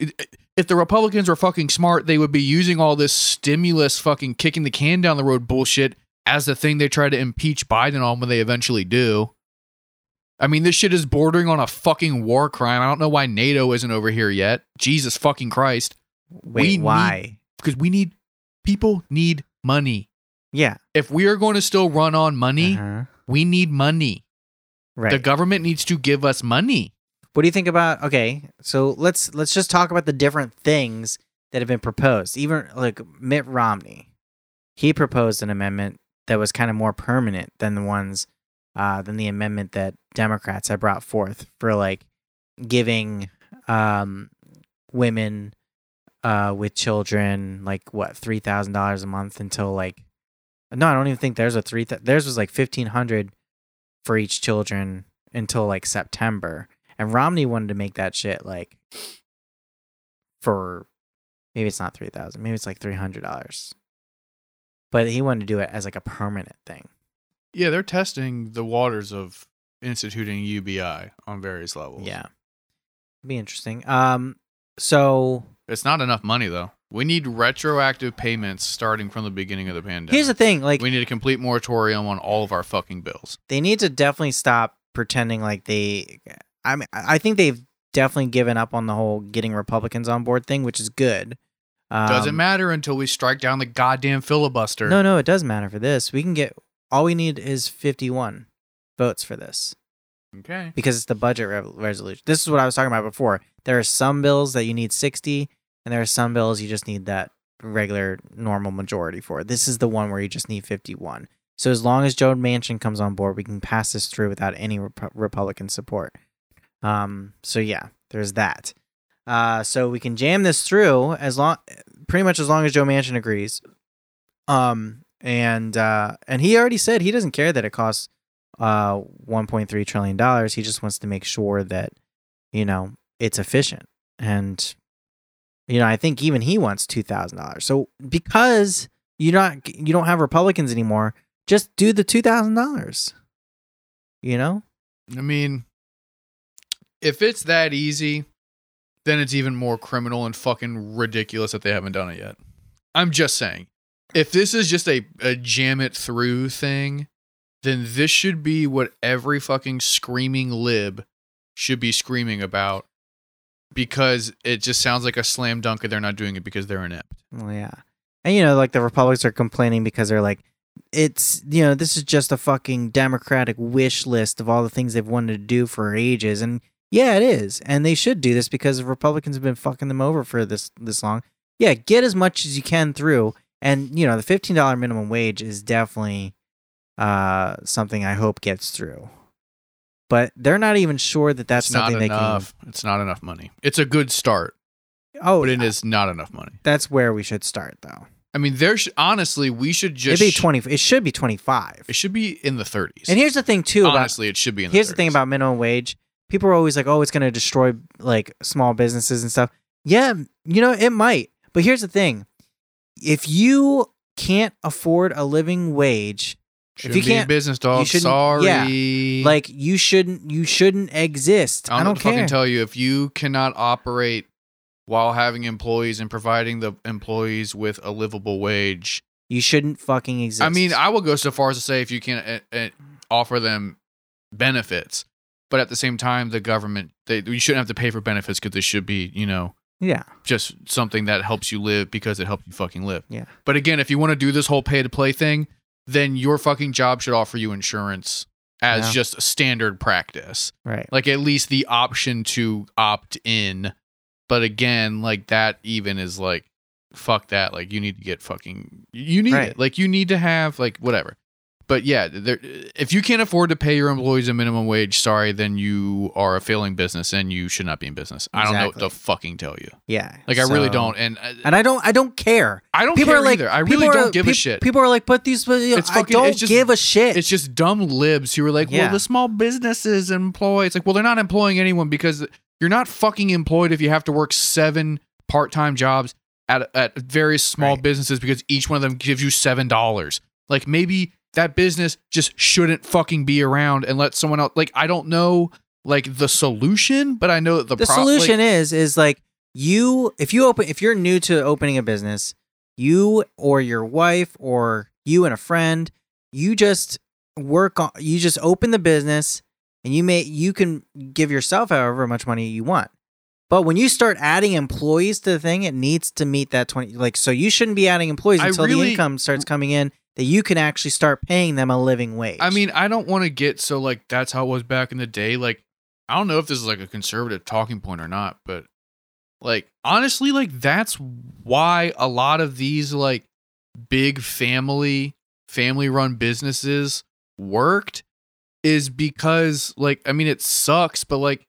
If the Republicans were fucking smart, they would be using all this stimulus fucking kicking the can down the road bullshit as the thing they try to impeach Biden on when they eventually do. I mean, this shit is bordering on a fucking war crime. I don't know why NATO isn't over here yet. Jesus fucking Christ. Wait, why? Because people need money. Yeah. If we are going to still run on money, we need money. Right. The government needs to give us money. What do you think about, okay, so let's just talk about the different things that have been proposed. Even like Mitt Romney, he proposed an amendment that was kind of more permanent than the ones than the amendment that Democrats had brought forth for like giving women with children like what $3,000 a month until like no, I don't even think there's a theirs was like $1,500 for each children until like September, and Romney wanted to make that shit like for maybe it's not $3,000, maybe it's like $300, but he wanted to do it as like a permanent thing. Yeah, they're testing the waters of instituting UBI on various levels. Yeah. It'd be interesting. So it's not enough money though. We need retroactive payments starting from the beginning of the pandemic. Here's the thing, like we need a complete moratorium on all of our fucking bills. They need to definitely stop pretending like I think they've definitely given up on the whole getting Republicans on board thing, which is good. Doesn't matter until we strike down the goddamn filibuster. No, it does matter for this. We can get all we need is 51 votes for this. Okay. Because it's the budget resolution. This is what I was talking about before. There are some bills that you need 60, and there are some bills you just need that regular, normal majority for. This is the one where you just need 51. So as long as Joe Manchin comes on board, we can pass this through without any Republican support. So yeah, there's that. So we can jam this through pretty much as long as Joe Manchin agrees. And he already said he doesn't care that it costs $1.3 trillion. He just wants to make sure that, you know, it's efficient. And, you know, I think even he wants $2,000. So because you don't have Republicans anymore, just do the $2,000, you know? I mean, if it's that easy, then it's even more criminal and fucking ridiculous that they haven't done it yet. I'm just saying. If this is just a jam it through thing, then this should be what every fucking screaming lib should be screaming about, because it just sounds like a slam dunk and they're not doing it because they're inept. Well, yeah. And, you know, like the Republicans are complaining because they're like, It's, you know, this is just a fucking Democratic wish list of all the things they've wanted to do for ages. And yeah, it is. And they should do this because Republicans have been fucking them over for this long. Yeah, get as much as you can through. And, you know, the $15 minimum wage is definitely something I hope gets through. But they're not even sure that that's something they can. It's not enough money. It's a good start. Oh, but it is not enough money. That's where we should start, though. I mean, honestly, we should just... It'd be 20, it should be 25. It should be in the 30s. And here's the thing, too. Honestly, it should be in the 30s. Here's the thing about minimum wage. People are always like, oh, it's going to destroy like small businesses and stuff. Yeah, you know, it might. But here's the thing. If you can't afford a living wage... Shouldn't if you can't be a business dog, sorry. Yeah, like, you shouldn't exist. I don't care. I fucking tell you, if you cannot operate... while having employees and providing the employees with a livable wage, you shouldn't fucking exist. I mean, I will go so far as to say if you can't offer them benefits, but at the same time, the government, you shouldn't have to pay for benefits because they should be, you know, yeah, just something that helps you live because it helps you fucking live. Yeah. But again, if you want to do this whole pay to play thing, then your fucking job should offer you insurance as just a standard practice. Right. Like at least the option to opt in. But again, like that even is like, fuck that. Like you need to get fucking, you need it. Like you need to have like whatever. But yeah, if you can't afford to pay your employees a minimum wage, sorry, then you are a failing business and you should not be in business. Exactly. I don't know what to fucking tell you. Yeah. Like I really don't. And I don't care. I don't care either. I really don't give a shit. People are like, put these, give a shit. It's just dumb libs who are like, well, the small businesses employ. It's like, well, they're not employing anyone because you're not fucking employed if you have to work 7 part-time jobs at various small businesses because each one of them gives you $7. Like maybe that business just shouldn't fucking be around and let someone else. Like I don't know like the solution, but I know that the solution is like you if you're new to opening a business, you or your wife or you and a friend, you just open the business. And you can give yourself however much money you want. But when you start adding employees to the thing, it needs to meet that 20. Like, so you shouldn't be adding employees until the income starts coming in that you can actually start paying them a living wage. I mean, I don't want to get so like, that's how it was back in the day. Like, I don't know if this is like a conservative talking point or not, but like, honestly, like that's why a lot of these like big family run businesses worked. Is because like, I mean, it sucks, but like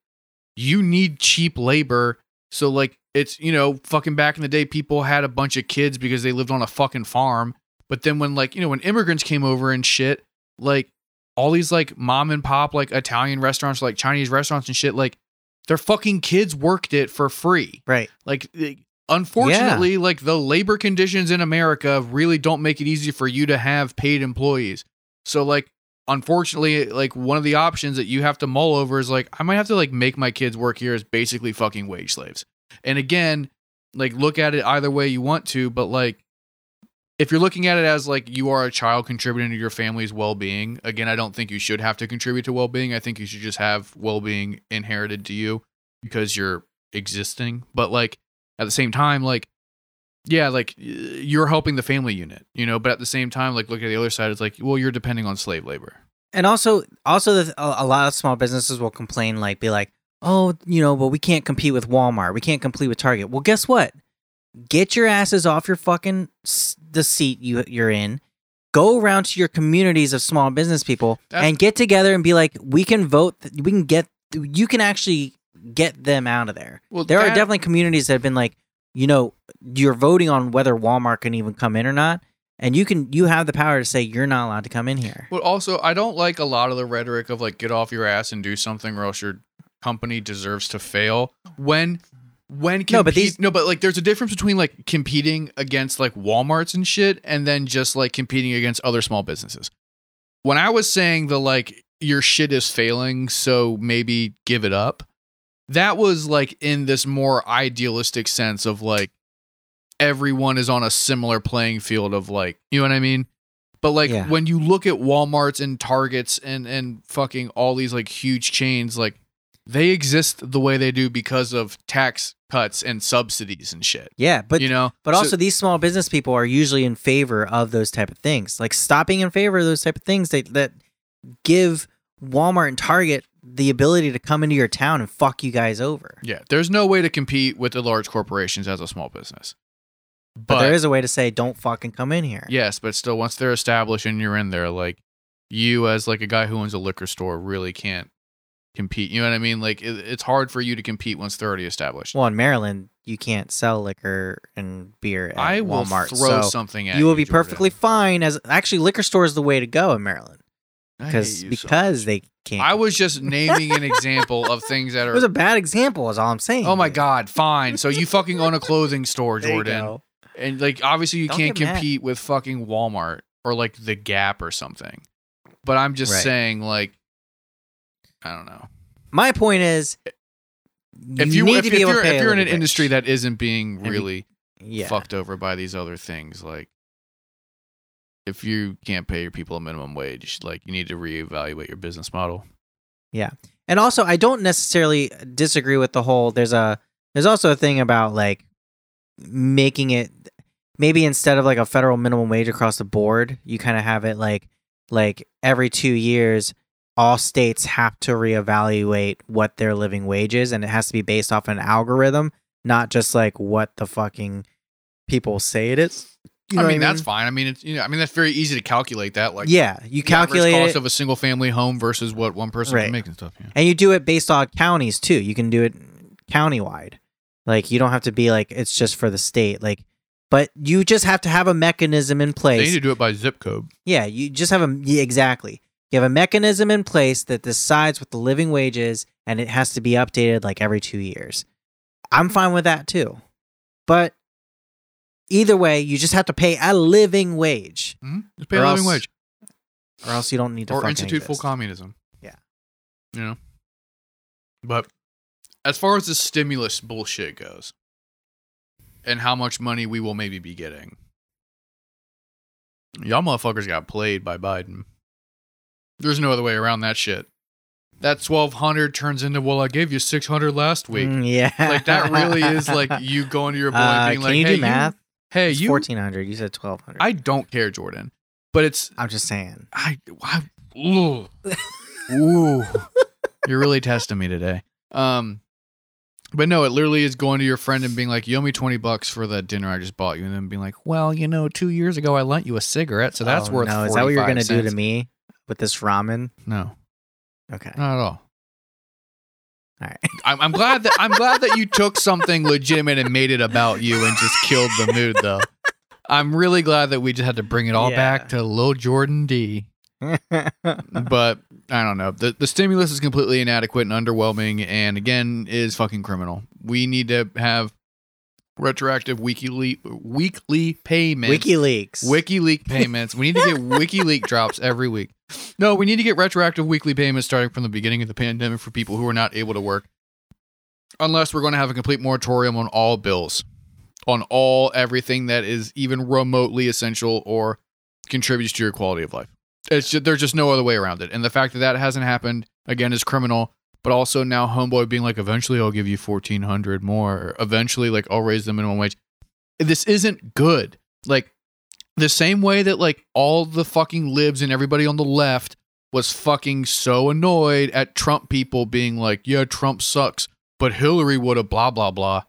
you need cheap labor. So like it's, you know, fucking back in the day, people had a bunch of kids because they lived on a fucking farm. But then when like, you know, when immigrants came over and shit, like all these like mom and pop, like Italian restaurants, like Chinese restaurants and shit, like their fucking kids worked it for free. Right. Like unfortunately, like the labor conditions in America really don't make it easy for you to have paid employees. So like, unfortunately, like one of the options that you have to mull over is like, I might have to like make my kids work here as basically fucking wage slaves. And again, like look at it either way you want to, but like if you're looking at it as like you are a child contributing to your family's well-being, again, I don't think you should have to contribute to well-being. I think you should just have well-being inherited to you because you're existing. But like at the same time, like, yeah, like you're helping the family unit, you know, but at the same time, like look at the other side, it's like, well, you're depending on slave labor. And also a lot of small businesses will complain, like be like, oh, you know, but we can't compete with Walmart. We can't compete with Target. Well, guess what? Get your asses off your fucking the seat you're in. Go around to your communities of small business people and get together and be like, we can vote. We can you can actually get them out of there. Well, there are definitely communities that have been like, you know, you're voting on whether Walmart can even come in or not. And you have the power to say you're not allowed to come in here. But also, I don't like a lot of the rhetoric of like, get off your ass and do something or else your company deserves to fail. But like there's a difference between like competing against like Walmarts and shit and then just like competing against other small businesses. When I was saying the like, your shit is failing, so maybe give it up. That was like in this more idealistic sense of like everyone is on a similar playing field of like, you know what I mean? But like when you look at Walmarts and Targets and fucking all these like huge chains, like They exist the way they do because of tax cuts and subsidies and shit. Yeah, but you know, but also these small business people are usually in favor of those type of things, like stopping in favor of those type of things that give Walmart and Target the ability to come into your town and fuck you guys over. Yeah, there's no way to compete with the large corporations as a small business. But there is a way to say, don't fucking come in here. Yes, but still, once they're established and you're in there, like, you as like a guy who owns a liquor store really can't compete. You know what I mean? Like, it's hard for you to compete once they're already established. Well, in Maryland, you can't sell liquor and beer at Walmart. You will be Jordan. Perfectly fine. Actually, liquor store is the way to go in Maryland. Because they can't. I was just naming an example of things that are... It was a bad example is all I'm saying. Oh, my God. Fine. So you fucking own a clothing store, Jordan. There you go. And like, obviously you can't compete with fucking Walmart or like the Gap or something. But I'm just saying, like, I don't know. My point is, if you're in an industry that isn't being really fucked over by these other things, like, if you can't pay your people a minimum wage, like, you need to reevaluate your business model. Yeah. And also, I don't necessarily disagree with the whole, there's also a thing about like making it, maybe instead of like a federal minimum wage across the board, you kind of have it like every 2 years, all states have to reevaluate what their living wage is. And it has to be based off an algorithm, not just like what the fucking people say it is. You know, I mean, that's fine. I mean, it's, you know, I mean, that's very easy to calculate that. Like, yeah, you calculate the cost of a single family home versus what one person can make and stuff. Yeah. And you do it based on counties too. You can do it countywide. Like, you don't have to be like, it's just for the state. Like, but you just have to have a mechanism in place. They need to do it by zip code. Yeah. You just have exactly. You have a mechanism in place that decides what the living wage is, and it has to be updated like every 2 years. I'm fine with that too. But either way, you just have to pay a living wage. Mm-hmm. Just pay a living wage. Or else you don't need to fucking exist. Or institute full communism. Yeah. You know? But as far as the stimulus bullshit goes, and how much money we will maybe be getting, y'all motherfuckers got played by Biden. There's no other way around that shit. That $1,200 turns into, well, I gave you $600 last week. Yeah. Like, that really is like you going to your boy and being like, hey, do math? Hey, it's 1,400. You said 1,200. I don't care, Jordan. But it's... I'm just saying. Ooh. You're really testing me today. But no, it literally is going to your friend and being like, you owe me $20 for that dinner I just bought you. And then being like, well, you know, 2 years ago I lent you a cigarette, so that's worth 45 cents. Is that what you're going to do to me with this ramen? No. Okay. Not at all. All right. I'm glad that you took something legitimate and made it about you and just killed the mood, though. I'm really glad that we just had to bring it all back to Lil Jordan D. But I don't know. The stimulus is completely inadequate and underwhelming, and again is fucking criminal. We need to have retroactive weekly payments. WikiLeaks payments. We need to get WikiLeaks drops every week. No, we need to get retroactive weekly payments starting from the beginning of the pandemic for people who are not able to work. Unless we're going to have a complete moratorium on all bills, on all everything that is even remotely essential or contributes to your quality of life. It's just, there's just no other way around it. And the fact that hasn't happened, again, is criminal. But also now homeboy being like, eventually I'll give you $1,400 more. Or eventually, like, I'll raise the minimum wage. This isn't good. Like, the same way that, like, all the fucking libs and everybody on the left was fucking so annoyed at Trump people being like, yeah, Trump sucks, but Hillary would have blah, blah, blah.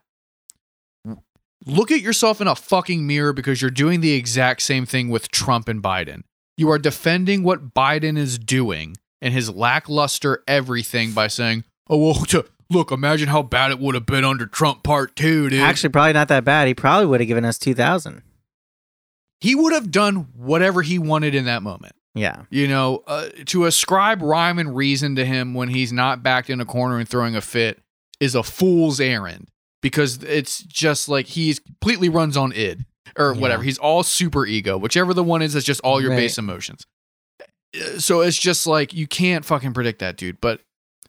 Look at yourself in a fucking mirror, because you're doing the exact same thing with Trump and Biden. You are defending what Biden is doing and his lackluster everything by saying, oh, well, look, imagine how bad it would have been under Trump Part 2, dude. Actually, probably not that bad. He probably would have given us 2,000. He would have done whatever he wanted in that moment. Yeah. You know, to ascribe rhyme and reason to him when he's not backed in a corner and throwing a fit is a fool's errand, because it's just like he completely runs on id or whatever. He's all super ego, whichever the one is, that's just all your base emotions. So it's just like, you can't fucking predict that, dude. But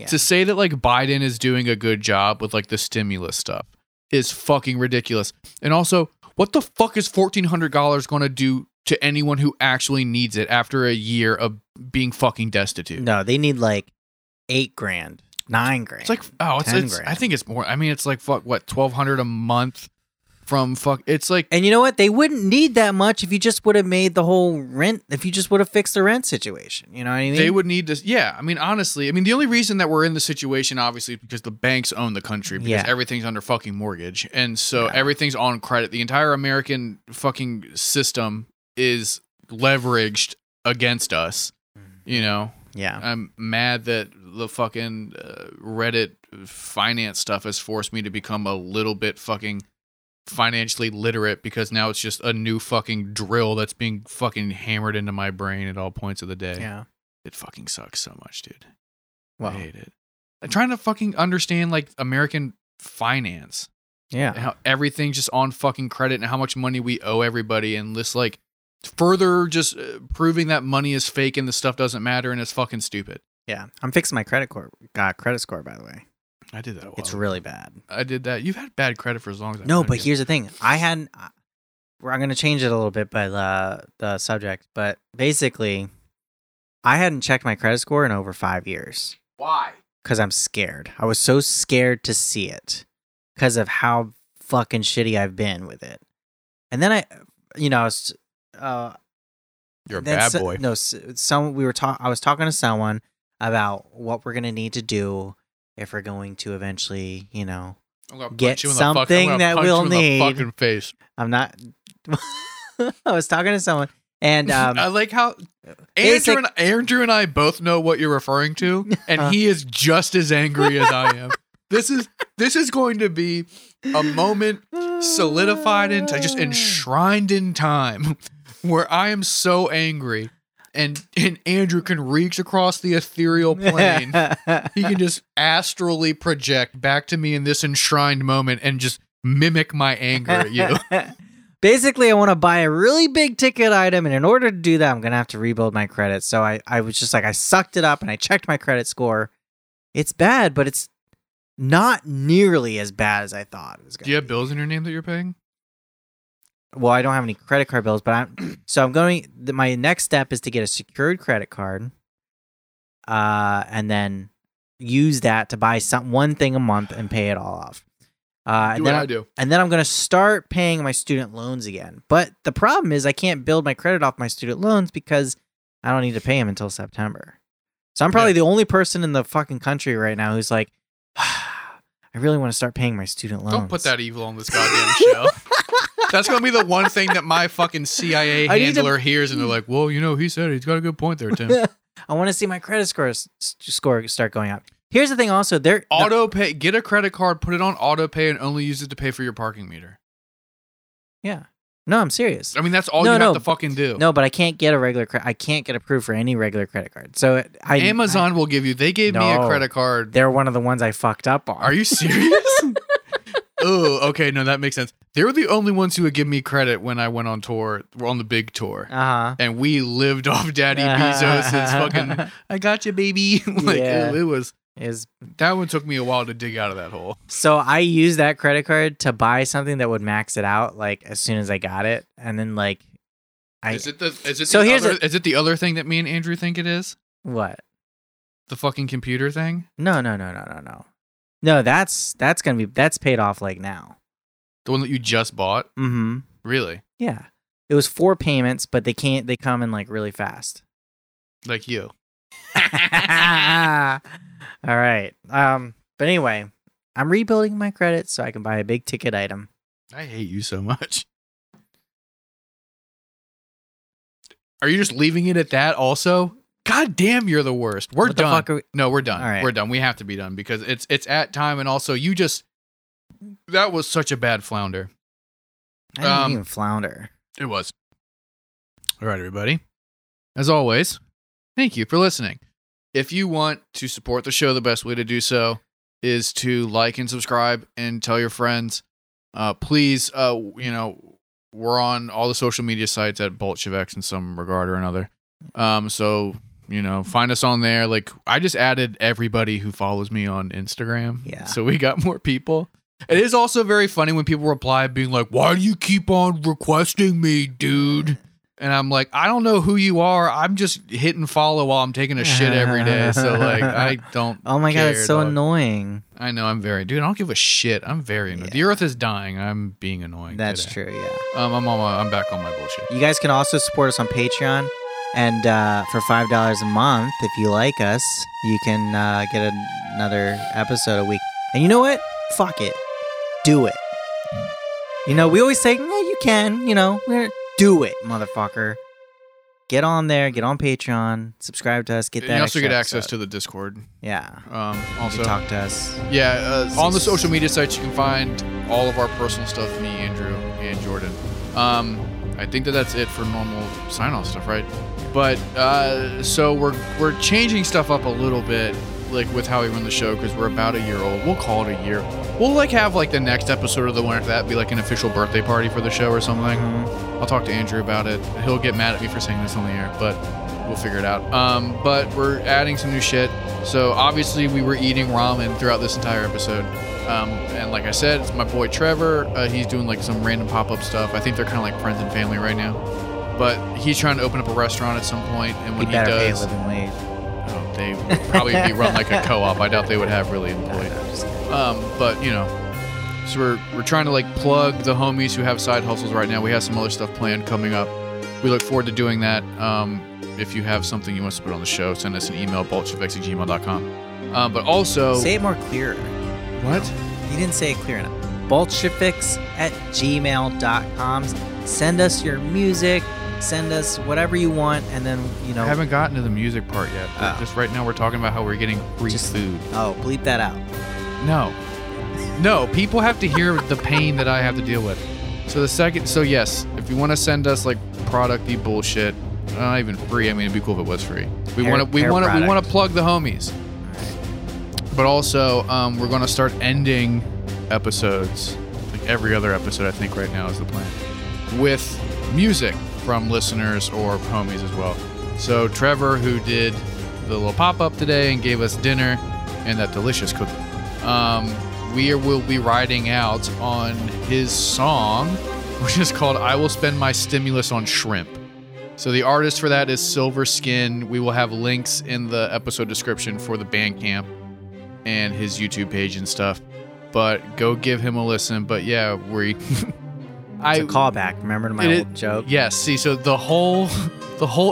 to say that like Biden is doing a good job with like the stimulus stuff is fucking ridiculous. And also, what the fuck is $1,400 going to do to anyone who actually needs it after a year of being fucking destitute? No, they need like $8,000. 9 grand. It's like, oh, it's I think it's more. I mean, it's like what, $1,200 a month from It's like, and you know what? They wouldn't need that much if you just would have made the whole rent. If you just would have fixed the rent situation, you know what I mean? They would need to. Yeah, I mean, honestly, I mean, the only reason that we're in the situation, obviously, is because the banks own the country because everything's under fucking mortgage, and so everything's on credit. The entire American fucking system is leveraged against us. You know. Yeah, I'm mad that the fucking Reddit finance stuff has forced me to become a little bit fucking financially literate because now it's just a new fucking drill that's being fucking hammered into my brain at all points of the day. Yeah, it fucking sucks so much, dude. Wow. I hate it. I'm trying to fucking understand like American finance. Yeah, how everything's just on fucking credit and how much money we owe everybody and this like. Further just proving that money is fake and the stuff doesn't matter and it's fucking stupid. Yeah. I'm fixing my credit score, by the way. I did that a while. It's really bad. I did that. You've had bad credit for as long as I've No, but here's the thing. I'm going to change it a little bit by the subject, but basically I hadn't checked my credit score in over 5 years. Why? Because I'm scared. I was so scared to see it because of how fucking shitty I've been with it. And then I was... You're a bad boy. I was talking to someone about what we're gonna need to do if we're going to eventually, you know, get something that we'll need. Fucking face. I'm not. I was talking to someone, and I like how Andrew and I both know what you're referring to, and he is just as angry as I am. This is going to be a moment solidified into just enshrined in time where I am so angry and Andrew can reach across the ethereal plane. He can just astrally project back to me in this enshrined moment and just mimic my anger at you. Basically, I want to buy a really big ticket item. And in order to do that, I'm going to have to rebuild my credit. So I was just like, I sucked it up and I checked my credit score. It's bad, but it's not nearly as bad as I thought it was going to be. Do you have bills in your name that you're paying? Well, I don't have any credit card bills, but my next step is to get a secured credit card and then use that to buy one thing a month and pay it all off. And then I'm going to start paying my student loans again. But the problem is I can't build my credit off my student loans because I don't need to pay them until September. So I'm probably the only person in the fucking country right now who's like, I really want to start paying my student loans. Don't put that evil on this goddamn show. That's going to be the one thing that my fucking CIA handler hears, and they're like, well, you know, he said he's got a good point there, Tim. I want to see my credit score start going up. Here's the thing also. Get a credit card, put it on auto pay, and only use it to pay for your parking meter. Yeah. No, I'm serious. I mean, that's all you have to fucking do. No, but I can't get a regular credit. I can't get approved for any regular credit card. So Amazon will give you. They gave me a credit card. They're one of the ones I fucked up on. Are you serious? Oh, okay. No, that makes sense. They were the only ones who would give me credit when I went on tour. We're on the big tour. Uh-huh. And we lived off Daddy Bezos's fucking, I got you, baby. Like, yeah. That one took me a while to dig out of that hole. So I used that credit card to buy something that would max it out, like, as soon as I got it. And then, like, is it the other thing that me and Andrew think it is? What? The fucking computer thing? No. No, that's paid off like now. The one that you just bought? Mm-hmm. Really? Yeah. It was 4 payments, but they come in like really fast. Like you. All right. But anyway, I'm rebuilding my credit so I can buy a big ticket item. I hate you so much. Are you just leaving it at that also? God damn, you're the worst. We're done. What the fuck are we? No, we're done. All right. We're done. We have to be done because it's at time. And also, that was such a bad flounder. I didn't even flounder. It was. All right, everybody. As always, thank you for listening. If you want to support the show, the best way to do so is to like and subscribe and tell your friends. Please, we're on all the social media sites at Bolsheviks in some regard or another. So, find us on there. Like, I just added everybody who follows me on Instagram. Yeah. So we got more people. It is also very funny when people reply being like, why do you keep on requesting me, dude? And I'm like, I don't know who you are. I'm just hitting follow while I'm taking a shit every day. So, like, I don't Oh, my care, God, it's so dog. Annoying. I know. I'm very... Dude, I don't give a shit. I'm very annoyed. Yeah. The earth is dying. I'm being annoying That's today. True, yeah. I'm back on my bullshit. You guys can also support us on Patreon. And for $5 a month, if you like us, you can get another episode a week. And you know what? Fuck it. Do it. You know, we always say, no, you can. You know, we're... Do it, motherfucker. Get on there. Get on Patreon. Subscribe to us. Get that extra. You also get access to the Discord. Yeah. Also, you talk to us. Yeah. On the social media sites, you can find all of our personal stuff, me, Andrew, and Jordan. I think that's it for normal sign-off stuff, right? But so we're changing stuff up a little bit, like with how we run the show, because we're about a year old. We'll call it a year. We'll like have like the next episode or the one after that be like an official birthday party for the show or something. Mm-hmm. I'll talk to Andrew about it. He'll get mad at me for saying this on the air, but we'll figure it out. But we're adding some new shit. So obviously we were eating ramen throughout this entire episode. And like I said, it's my boy Trevor. He's doing like some random pop-up stuff. I think they're kind of like friends and family right now. But he's trying to open up a restaurant at some point, and when he does, he better pay a living wage. They would probably be run like a co-op. I doubt they would have really employed. But you know, so we're trying to like plug the homies who have side hustles right now. We have some other stuff planned coming up. We look forward to doing that. If you have something you want us to put on the show, send us an email, bolsheviks@gmail.com. But also say it more clear. What? You didn't say it clear enough. bolsheviks@gmail.com. Send us your music. Send us whatever you want, and then, you know... I haven't gotten to the music part yet. Oh. Just right now, we're talking about how we're getting free food. Oh, bleep that out. No, people have to hear the pain that I have to deal with. So yes, if you want to send us, like, product-y bullshit, not even free. I mean, it'd be cool if it was free. We want to plug the homies. Right. But also, we're going to start ending episodes, like every other episode, I think, right now is the plan, with music from listeners or homies as well. So Trevor, who did the little pop-up today and gave us dinner and that delicious cookie, we will be riding out on his song, which is called I Will Spend My Stimulus on Shrimp. So the artist for that is Silver Skin. We will have links in the episode description for the Bandcamp and his YouTube page and stuff. But go give him a listen. But yeah, we... It's a callback. Remember to my old joke? Yes. See, so the whole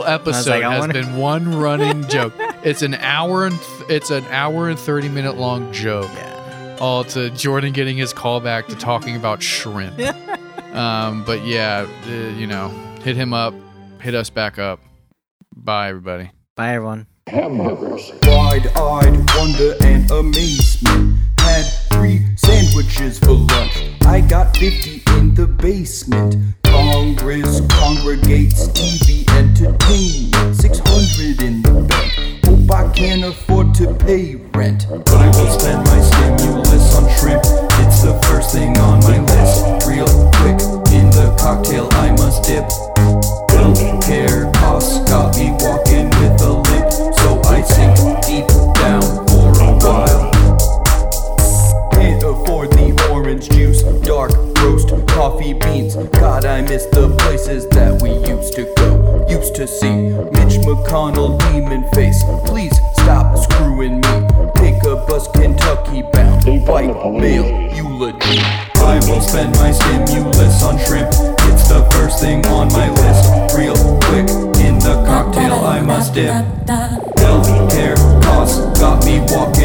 episode has been one running joke. It's an hour and 30-minute long joke. Yeah. All to Jordan getting his callback to talking about shrimp. But yeah, you know, hit him up. Hit us back up. Bye, everybody. Bye, everyone. Hamburgers. Wide-eyed wonder and amazement. Had 3 sandwiches for lunch. I got 50 in the basement. Congress congregates, TV entertainment. 600 in the bank. Hope I can afford to pay rent. But I will spend my stimulus on shrimp. It's the first thing on my list. Real quick, in the cocktail I must dip. Bill Care costs got me walking with a limp. So I sink deep down for a while. For the orange juice, dark roast, coffee beans. God, I miss the places that we used to go, used to see. Mitch McConnell, demon face, please stop screwing me. Take a bus, Kentucky bound, white male eulogy. I will spend my stimulus on shrimp. It's the first thing on my list. Real quick, in the cocktail I must dip. Healthcare costs got me walking